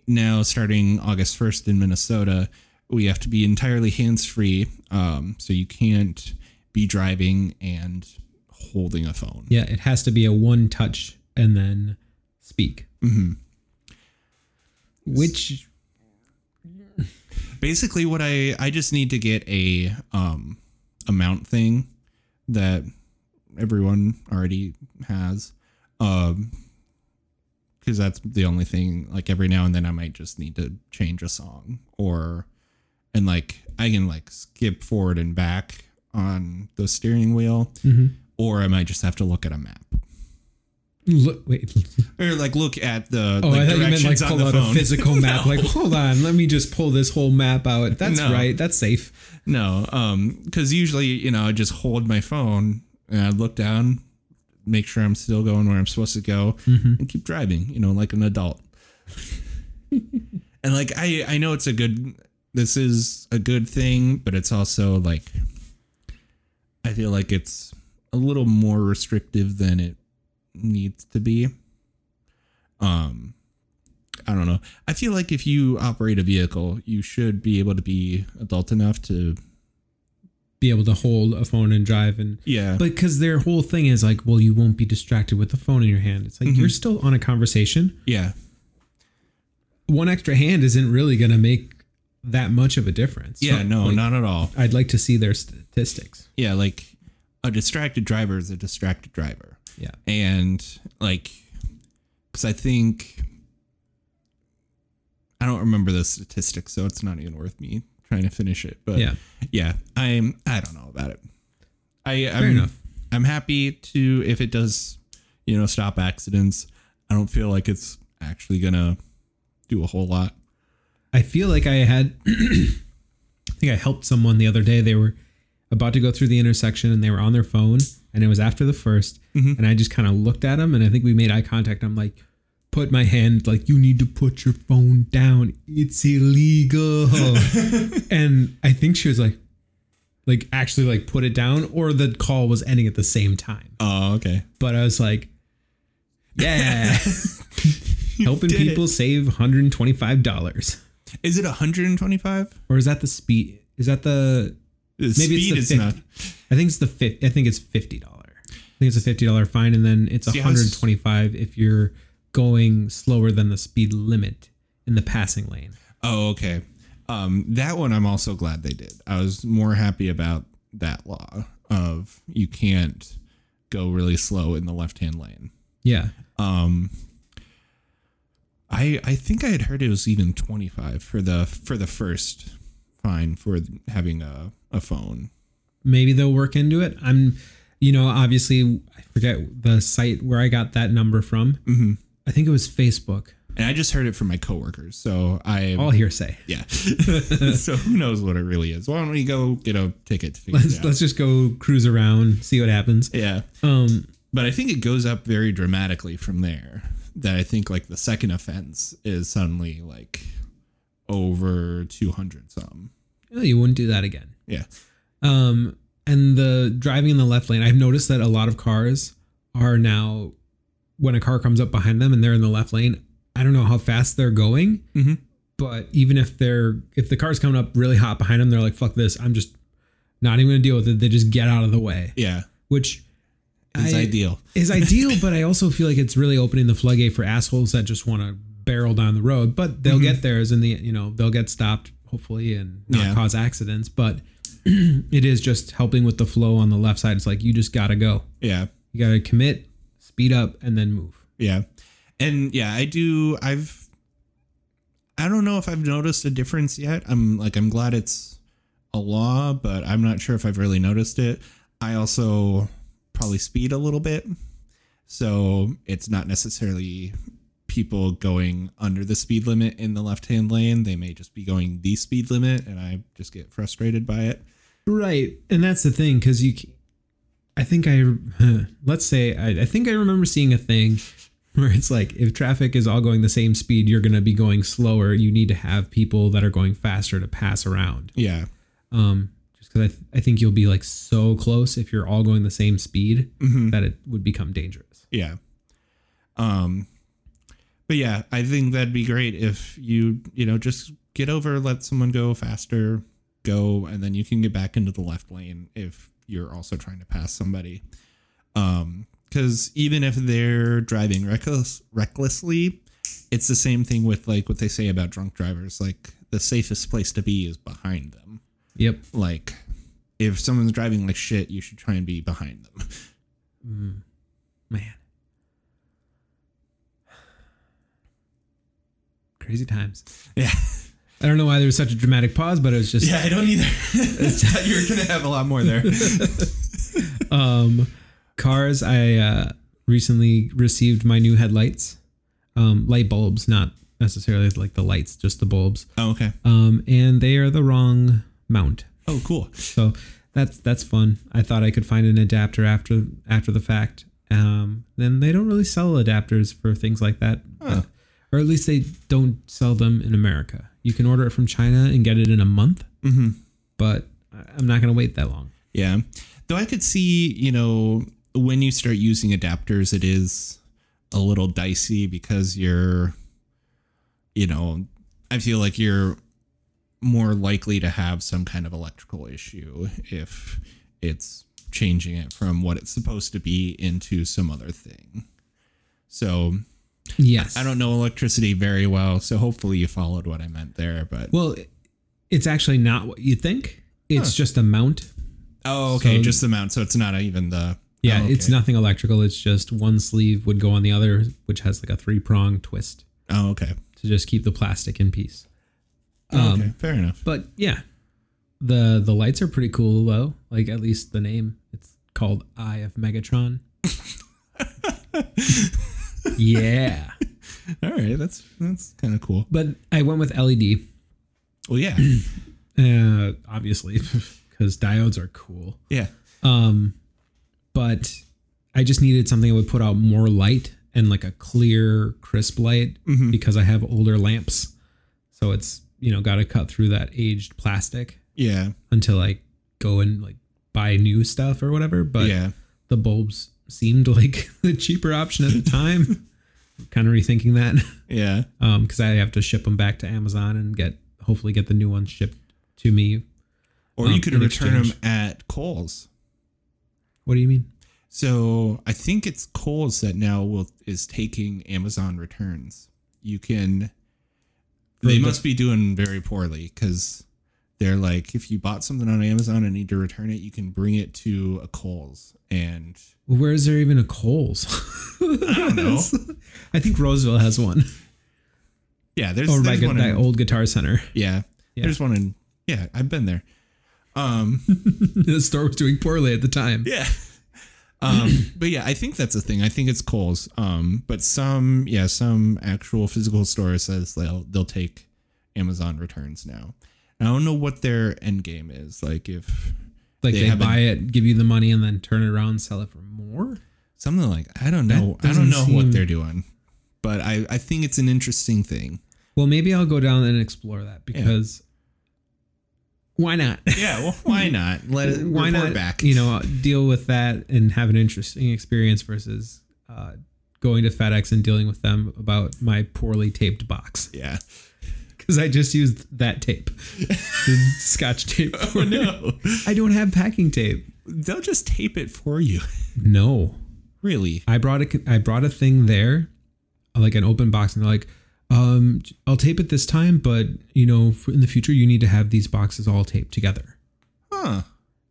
now starting August first in Minnesota, we have to be entirely hands-free. Um, so you can't be driving and holding a phone. Yeah, it has to be a one touch and then speak. Mm-hmm. Which basically what I, I just need to get a, um, amount thing that everyone already has. Um, Because that's the only thing, like every now and then I might just need to change a song or, and like I can like skip forward and back on the steering wheel, mm-hmm. or I might just have to look at a map. Look, wait. Or like look at the oh, like I thought directions you meant like pull out phone. A physical map. No. Like, hold on, let me just pull this whole map out. That's no. right. That's safe. No, um, because usually, you know, I just hold my phone and I look down, make sure I'm still going where I'm supposed to go, mm-hmm. and keep driving, you know, like an adult. And like, I, I know it's a good, this is a good thing, but it's also like, I feel like it's a little more restrictive than it needs to be. Um, I don't know. I feel like if you operate a vehicle, you should be able to be adult enough to be able to hold a phone and drive. And yeah, but because their whole thing is like, well, you won't be distracted with the phone in your hand. It's like, mm-hmm. you're still on a conversation. Yeah. One extra hand isn't really going to make that much of a difference. Yeah, so, no, like, not at all. I'd like to see their statistics. Yeah. Like a distracted driver is a distracted driver. Yeah. And like, because I think, I don't remember the statistics, so it's not even worth me trying to finish it, but yeah, yeah, I'm, I don't know about it. I, I'm, Fair enough. I'm happy to, if it does, you know, stop accidents. I don't feel like it's actually gonna do a whole lot. I feel like I had, I think I helped someone the other day. They were about to go through the intersection and they were on their phone and it was after the first, mm-hmm. and I just kind of looked at them and I think we made eye contact. I'm like, put my hand, like, you need to put your phone down. It's illegal. And I think she was like, like actually like put it down, or the call was ending at the same time. Oh, okay. But I was like, yeah, helping people it. save one hundred twenty-five dollars. Is it one hundred twenty-five? Or is that the speed? Is that the, the maybe speed it's the fifty. It's not. I think it's the fifty. I think it's fifty dollars. I think it's a fifty dollars fine. And then it's See, one hundred twenty-five if you're going slower than the speed limit in the passing lane. Oh, okay. Um, that one I'm also glad they did. I was more happy about that law of you can't go really slow in the left-hand lane. Yeah. Um, I I think I had heard it was even twenty-five for the for the first fine for having a, a phone. Maybe they'll work into it. I'm, you know, obviously I forget the site where I got that number from. Mm-hmm. I think it was Facebook. And I just heard it from my coworkers. So I... All hearsay. Yeah. So who knows what it really is? Why don't we go get a ticket to figure let's, it out? Let's just go cruise around, see what happens. Yeah. Um, but I think it goes up very dramatically from there. That I think like the second offense is suddenly like over two hundred something. You wouldn't do that again. Yeah. Um, and the driving in the left lane, I've noticed that a lot of cars are now... when a car comes up behind them and they're in the left lane, I don't know how fast they're going, mm-hmm. but even if they're, if the car's coming up really hot behind them, they're like, fuck this. I'm just not even going to deal with it. They just get out of the way. Yeah. Which is I, ideal is ideal. But I also feel like it's really opening the floodgate for assholes that just want to barrel down the road, but they'll mm-hmm. get theirs in the, you know, they'll get stopped hopefully and not yeah. cause accidents, but it is just helping with the flow on the left side. It's like, you just got to go. Yeah. You got to commit. Speed up and then move. Yeah. And yeah, I do. I've, I don't know if I've noticed a difference yet. I'm like, I'm glad it's a law, but I'm not sure if I've really noticed it. I also probably speed a little bit. So it's not necessarily people going under the speed limit in the left-hand lane. They may just be going the speed limit, and I just get frustrated by it. Right, and that's the thing, because you, I think I, huh, let's say, I, I think I remember seeing a thing where it's like, if traffic is all going the same speed, you're going to be going slower. You need to have people that are going faster to pass around. Yeah. Um, just because I, th- I think you'll be like so close if you're all going the same speed mm-hmm. that it would become dangerous. Yeah. Um, but yeah, I think that'd be great if you, you know, just get over, let someone go faster, go, and then you can get back into the left lane if you're also trying to pass somebody. Um, because even if they're driving reckless, recklessly, it's the same thing with like what they say about drunk drivers. Like the safest place to be is behind them. Yep. Like if someone's driving like shit, you should try and be behind them. Mm, man. Crazy times. Yeah. I don't know why there was such a dramatic pause, but it was just... Yeah, I don't either. I thought you were going to have a lot more there. um, cars, I uh, recently received my new headlights. Um, light bulbs, not necessarily like the lights, just the bulbs. Oh, okay. Um, and they are the wrong mount. Oh, cool. So that's that's fun. I thought I could find an adapter after after the fact. Um, then they don't really sell adapters for things like that. Huh. But, or at least they don't sell them in America. You can order it from China and get it in a month, mm-hmm. but I'm not going to wait that long. Yeah. Though I could see, you know, when you start using adapters, it is a little dicey because you're, you know, I feel like you're more likely to have some kind of electrical issue if it's changing it from what it's supposed to be into some other thing. So... Yes. I don't know electricity very well, so hopefully you followed what I meant there. But well, it's actually not what you think. It's huh. just a mount. Oh, okay. So, just the mount. So it's not even the... Yeah, oh, okay. It's nothing electrical. It's just one sleeve would go on the other, which has like a three-prong twist. Oh, okay. To just keep the plastic in peace. Oh, um, okay. Fair enough. But yeah, the the lights are pretty cool, though. Like, at least the name. It's called Eye of Megatron. Yeah. All right. That's that's kind of cool. But I went with L E D. Well, yeah. uh, obviously, because diodes are cool. Yeah. Um, but I just needed something that would put out more light and like a clear, crisp light mm-hmm. because I have older lamps. So it's, you know, got to cut through that aged plastic. Yeah. Until I go and like buy new stuff or whatever. But yeah. The bulbs seemed like the cheaper option at the time. Kind of rethinking that. Yeah. Um, because I have to ship them back to Amazon and get hopefully get the new ones shipped to me. Or um, you could return exchange. them at Kohl's. What do you mean? So I think it's Kohl's that now will is taking Amazon returns. You can. They must be doing very poorly because they're like, if you bought something on Amazon and need to return it, you can bring it to a Kohl's. And well, where is there even a Kohl's? I don't know. I think Roseville has one. Yeah, there's, oh, there's right, one that in, old Guitar Center. Yeah, yeah, there's one in. Yeah, I've been there. Um, the store was doing poorly at the time. Yeah. Um, but yeah, I think that's a thing. I think it's Kohl's. Um, but some, yeah, some actual physical store says they'll they'll take Amazon returns now. I don't know what their end game is. Like if like they, they buy it, give you the money and then turn it around and sell it for more. Something like, I don't know. I don't know seem... what they're doing, but I, I think it's an interesting thing. Well, maybe I'll go down and explore that because yeah. why not? Yeah. Well, why not? Let it why not, back. You know, deal with that and have an interesting experience versus uh, going to FedEx and dealing with them about my poorly taped box. Yeah. Because I just used that tape, the Scotch tape. For oh, no. I don't have packing tape. They'll just tape it for you. No. Really? I brought a, I brought a thing there, like an open box, and they're like, um, I'll tape it this time, but, you know, in the future, you need to have these boxes all taped together. Huh.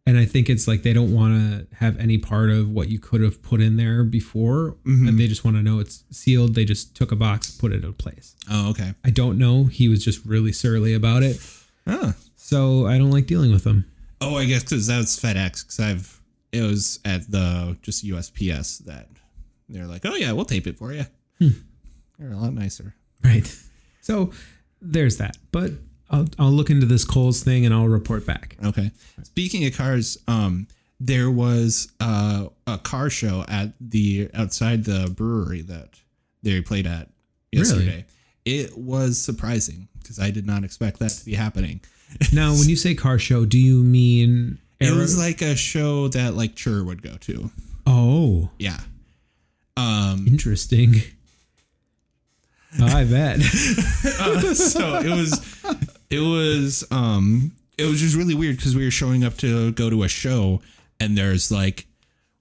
And I think it's like they don't want to have any part of what you could have put in there before. Mm-hmm. And they just want to know it's sealed. They just took a box, put it in place. Oh, okay. I don't know. He was just really surly about it. Oh. So I don't like dealing with them. Oh, I guess because that was FedEx. Because I've, it was at the just U S P S that they're like, oh, yeah, we'll tape it for you. Hmm. They're a lot nicer. Right. So there's that. But I'll, I'll look into this Kohl's thing and I'll report back. Okay. Speaking of cars, um, there was uh, a car show at the outside the brewery that they played at yesterday. Really? It was surprising because I did not expect that to be happening. Now, when you say car show, do you mean... It era? was like a show that like Chur would go to. Oh. Yeah. Um, Interesting. I bet. uh, so it was, it was, um, it was just really weird because we were showing up to go to a show and there's like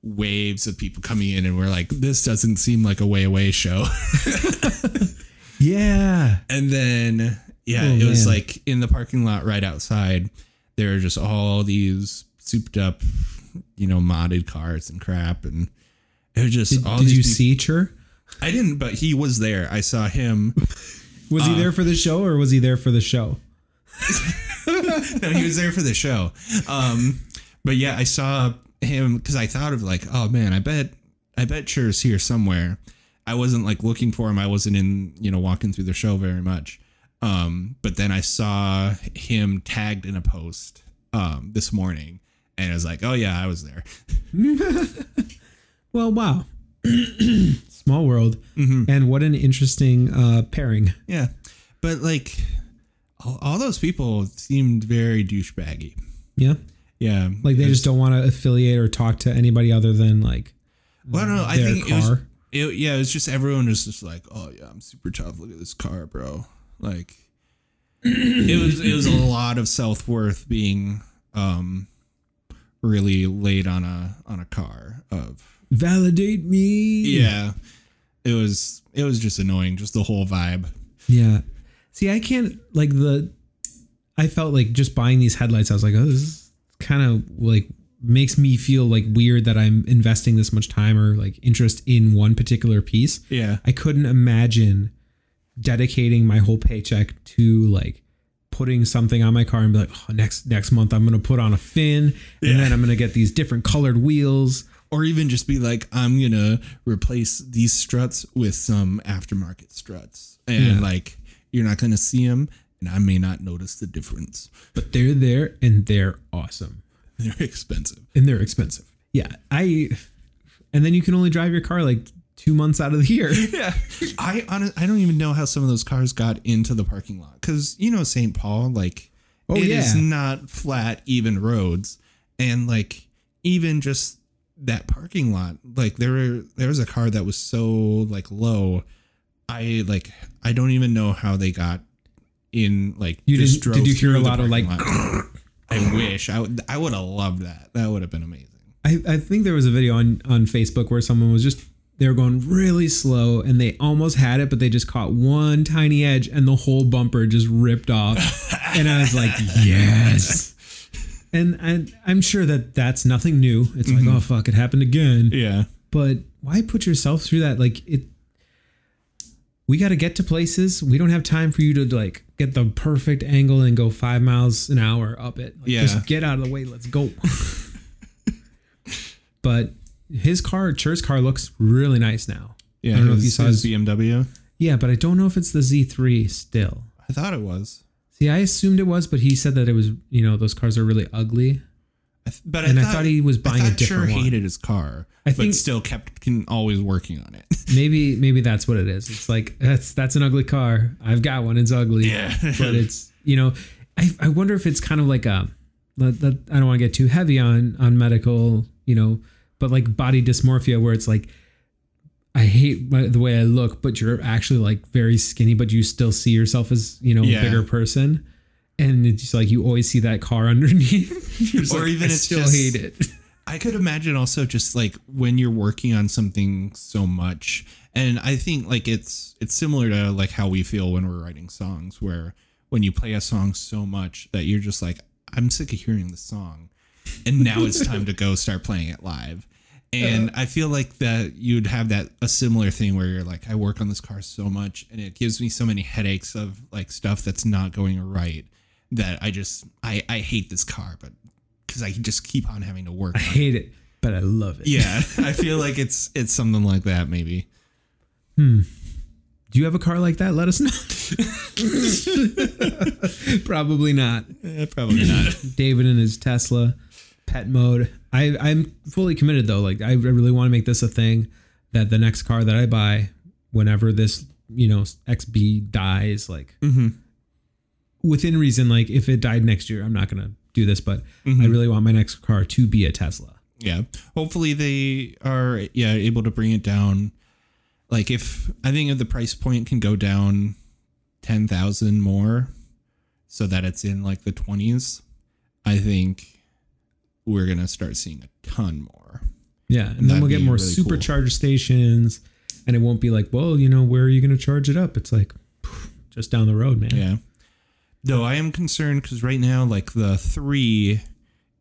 waves of people coming in and we're like, this doesn't seem like a way away show. Yeah. And then, yeah, oh, it man. was like in the parking lot right outside. There are just all these souped up, you know, modded cars and crap. And it was just did, all Did you people. see Chur? I didn't, but he was there. I saw him. Was uh, he there for the show or was he there for the show? No, he was there for the show. Um, but yeah, I saw him because I thought of like, oh man, I bet, I bet Chur's here somewhere. I wasn't like looking for him. I wasn't in, you know, walking through the show very much. Um, but then I saw him tagged in a post um, this morning and I was like, oh yeah, I was there. Well, wow. Small world. Mm-hmm. And what an interesting uh, pairing. Yeah. But like all, all those people seemed very douchebaggy. Yeah. Yeah. Like they just don't want to affiliate or talk to anybody other than like well, no, I think car. It was, it, yeah, it's just everyone is just like, oh yeah, I'm super tough. Look at this car, bro. Like it was, it was a lot of self-worth being, um, really laid on a, on a car of validate me. Yeah. It was, it was just annoying. Just the whole vibe. Yeah. See, I can't like the, I felt like just buying these headlights. I was like, oh, this is kind of like makes me feel like weird that I'm investing this much time or like interest in one particular piece. Yeah. I couldn't imagine dedicating my whole paycheck to like putting something on my car and be like, oh, next next month I'm gonna put on a fin and yeah. then I'm gonna get these different colored wheels, or even just be like, I'm gonna replace these struts with some aftermarket struts, and yeah. like you're not gonna see them, and I may not notice the difference, but they're there and they're awesome. They're expensive and they're expensive. Yeah, I. And then you can only drive your car like two months out of the year. Yeah. I honest, I don't even know how some of those cars got into the parking lot. Cause you know, Saint Paul, like oh, it yeah. is not flat, even roads. And like, even just that parking lot, like there, were, there was a car that was so like low. I like, I don't even know how they got in. Like, you just drove did you hear a lot of like, I wish I would, I would have loved that. That would have been amazing. I, I think there was a video on, on Facebook where someone was just, they were going really slow and they almost had it, but they just caught one tiny edge and the whole bumper just ripped off. And I was like, yes. And I, I'm sure that that's nothing new. It's mm-hmm. like, oh, fuck, it happened again. Yeah. But why put yourself through that? Like it, we got to get to places. We don't have time for you to like get the perfect angle and go five miles an hour up it. Like, yeah. Just get out of the way. Let's go. But his car, Chur's car, looks really nice now. Yeah, I don't know if you saw his B M W. Yeah, but I don't know if it's the Z three still. I thought it was. See, I assumed it was, but he said that it was. You know, those cars are really ugly. I th- but and I thought, I thought he was buying I a different Chur one. Hated his car. I think but still kept can, always working on it. maybe, maybe that's what it is. It's like that's that's an ugly car. I've got one. It's ugly. Yeah, but it's you know, I I wonder if it's kind of like a. That, I don't want to get too heavy on on medical. You know. But like body dysmorphia where it's like, I hate my, the way I look, but you're actually like very skinny, but you still see yourself as, you know, yeah. a bigger person. And it's just like, you always see that car underneath. Or like, even I it's still just, hate it. I could imagine also just like when you're working on something so much. And I think like it's, it's similar to like how we feel when we're writing songs, where when you play a song so much that you're just like, I'm sick of hearing the song. And now it's time to go start playing it live. And I feel like that you'd have that a similar thing where you're like, I work on this car so much and it gives me so many headaches of like stuff that's not going right that I just I, I hate this car, but because I just keep on having to work. I on hate it. it, but I love it. Yeah, I feel like it's it's something like that maybe. Hmm. Do you have a car like that? Let us know. Probably not. Eh, probably not. David and his Tesla, pet mode. I, I'm fully committed though. Like I really want to make this a thing that the next car that I buy, whenever this, you know, X B dies, like mm-hmm. within reason, like if it died next year, I'm not going to do this, but mm-hmm. I really want my next car to be a Tesla. Yeah. Hopefully they are yeah able to bring it down. Like if I think if the price point can go down ten thousand more so that it's in like the twenties, I think we're going to start seeing a ton more. Yeah. And, and then we'll get more really supercharger cool. stations and it won't be like, well, you know, where are you going to charge it up? It's like just down the road, man. Yeah. Though I am concerned because right now, like the three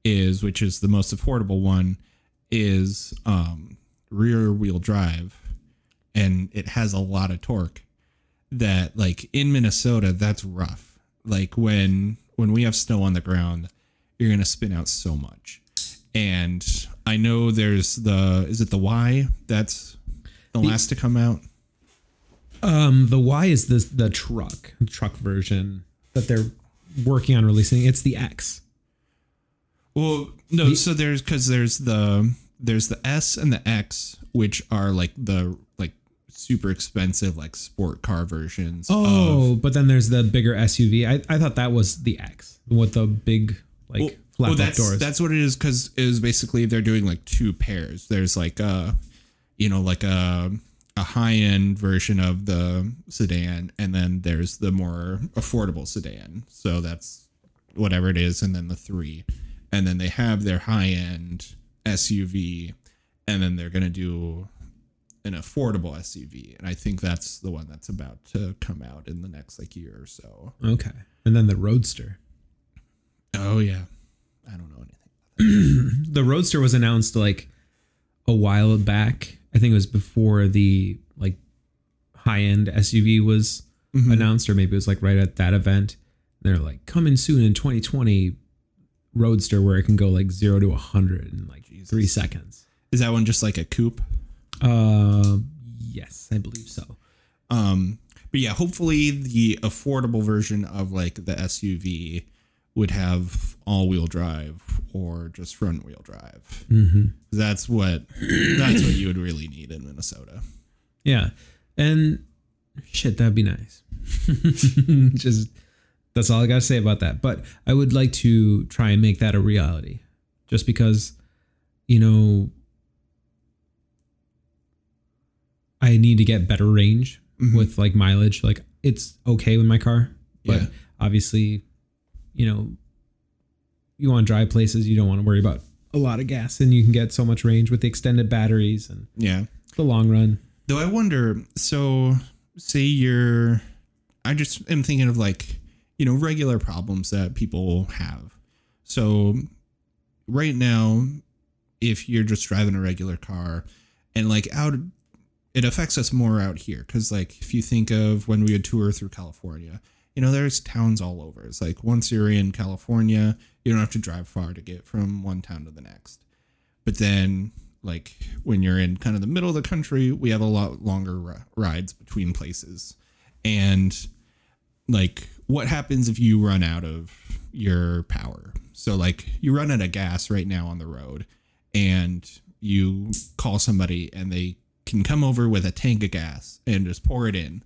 is, which is the most affordable one, is um, rear wheel drive. And it has a lot of torque that like in Minnesota, that's rough. Like when when we have snow on the ground, you're going to spin out so much. And I know there's the is it the Y that's the, the last to come out? Um, the Y is the, the truck truck version that they're working on releasing. It's the X. Well, no. The, so there's because there's the there's the S and the X, which are like the like super expensive, like sport car versions. Oh, of, but then there's the bigger S U V. I, I thought that was the X with the big like well, flat well, that's, doors. That's what it is. Because it was basically they're doing like two pairs. There's like a, you know, like a a high end version of the sedan, and then there's the more affordable sedan. So that's whatever it is, and then the three. And then they have their high-end S U V, and then they're going to do an affordable S U V. And I think that's the one that's about to come out in the next like year or so. Okay. And then the Roadster. Oh, yeah. I don't know anything. The Roadster was announced like a while back. I think it was before the like high-end S U V was mm-hmm. announced, or maybe it was like right at that event. They're like, coming soon in twenty twenty. Roadster, where it can go like zero to a hundred in like Jesus. three seconds. Is that one just like a coupe? Uh, yes, I believe so. Um, but yeah, hopefully the affordable version of like the S U V would have all-wheel drive or just front-wheel drive. Mm-hmm. That's what that's what you would really need in Minnesota. Yeah, and shit, that'd be nice. Just. That's all I got to say about that. But I would like to try and make that a reality just because, you know, I need to get better range mm-hmm. with like mileage. Like it's okay with my car, but yeah. obviously, you know, you want to drive places. You don't want to worry about a lot of gas, and you can get so much range with the extended batteries and yeah, the long run. Though I wonder, so say you're, I just am thinking of like, you know, regular problems that people have. So right now, if you're just driving a regular car and like out, it affects us more out here. Cause like, if you think of when we would tour through California, you know, there's towns all over. It's like once you're in California, you don't have to drive far to get from one town to the next. But then like when you're in kind of the middle of the country, we have a lot longer rides between places. And like, what happens if you run out of your power? So like you run out of gas right now on the road and you call somebody and they can come over with a tank of gas and just pour it in.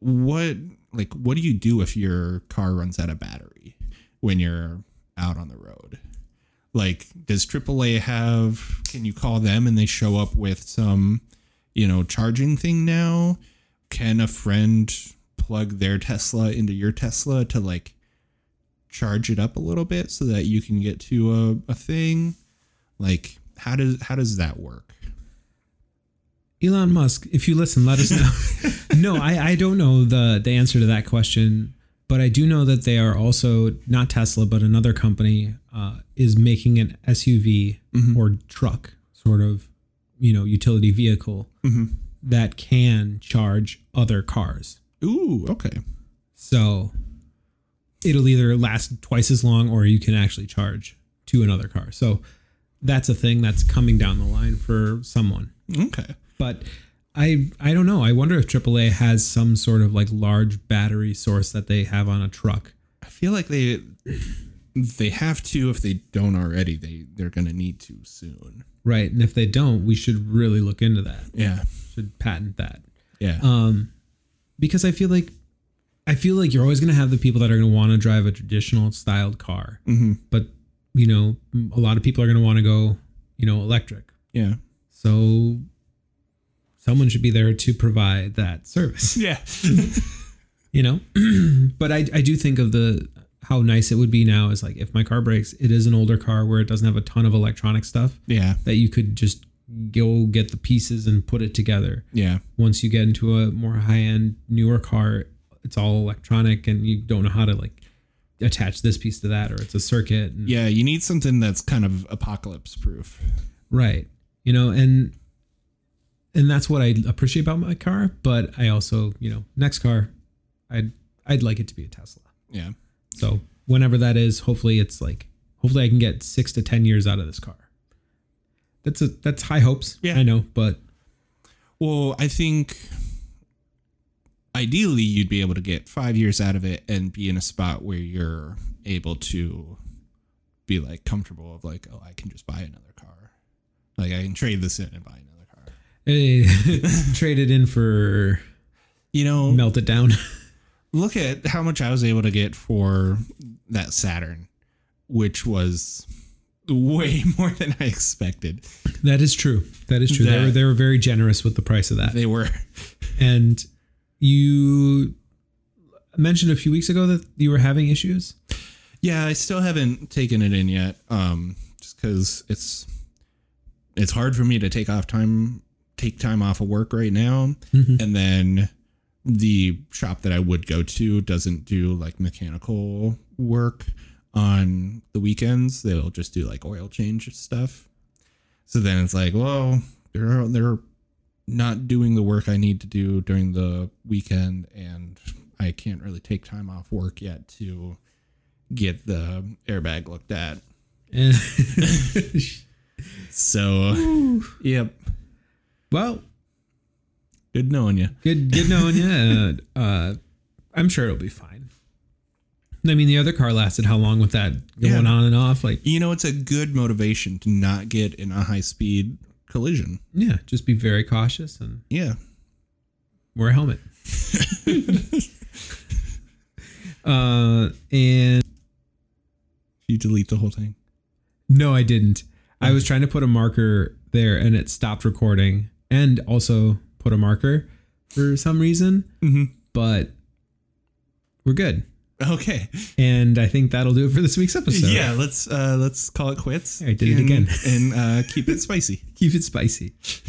What, like, what do you do if your car runs out of battery when you're out on the road? Like, does triple A have, can you call them and they show up with some, you know, charging thing now? Can a friend plug their Tesla into your Tesla to like charge it up a little bit so that you can get to a, a thing? Like how does, how does that work? Elon Musk, if you listen, let us know. No, I, I don't know the, the answer to that question, but I do know that they are also not Tesla, but another company uh, is making an S U V mm-hmm. or truck sort of, you know, utility vehicle mm-hmm. that can charge other cars. Ooh, okay. So it'll either last twice as long or you can actually charge to another car. So that's a thing that's coming down the line for someone. Okay. But I I don't know. I wonder if triple A has some sort of like large battery source that they have on a truck. I feel like they they have to. If they don't already, they they're gonna need to soon. Right, and if they don't, we should really look into that. Yeah, we should patent that. Yeah, um, because I feel like I feel like you're always gonna have the people that are gonna want to drive a traditional styled car, mm-hmm. but you know, a lot of people are gonna want to go, you know, electric. Yeah, so someone should be there to provide that service. Yeah. You know, but I, I do think of the how nice it would be now is like if my car breaks, it is an older car where it doesn't have a ton of electronic stuff. Yeah. That you could just go get the pieces and put it together. Yeah. Once you get into a more high end, newer car, it's all electronic and you don't know how to like attach this piece to that or it's a circuit. And, yeah. You need something that's kind of apocalypse proof. Right. You know, and. And that's what I appreciate about my car, but I also, you know, next car, I'd I'd like it to be a Tesla. Yeah. So whenever that is, hopefully it's like, hopefully I can get six to ten years out of this car. That's a that's high hopes. Yeah, I know, but well, I think ideally you'd be able to get five years out of it and be in a spot where you're able to be like comfortable of like, oh, I can just buy another car, like I can trade this in and buy another. Trade it in for, you know, melt it down. Look at how much I was able to get for that Saturn, which was way more than I expected. That is true. That is true. That, they were they were very generous with the price of that. They were. And you mentioned a few weeks ago that you were having issues. Yeah, I still haven't taken it in yet. Um, just because it's it's hard for me to take off time. take time off of work right now. Mm-hmm. And then the shop that I would go to doesn't do like mechanical work on the weekends. They'll just do like oil change stuff. So then it's like, well, they're, they're not doing the work I need to do during the weekend. And I can't really take time off work yet to get the airbag looked at. So, Ooh. Yep. Well, good knowing you. Good, good knowing you. Uh, uh, I'm sure it'll be fine. I mean, the other car lasted how long with that going yeah. on and off? Like, you know, it's a good motivation to not get in a high speed collision. Yeah, just be very cautious and yeah, wear a helmet. uh, and you delete the whole thing? No, I didn't. I was trying to put a marker there and it stopped recording. And also put a marker for some reason, mm-hmm. but we're good. Okay. And I think that'll do it for this week's episode. Yeah, let's uh, let's call it quits. I did and, it again. And uh, keep it spicy. Keep it spicy.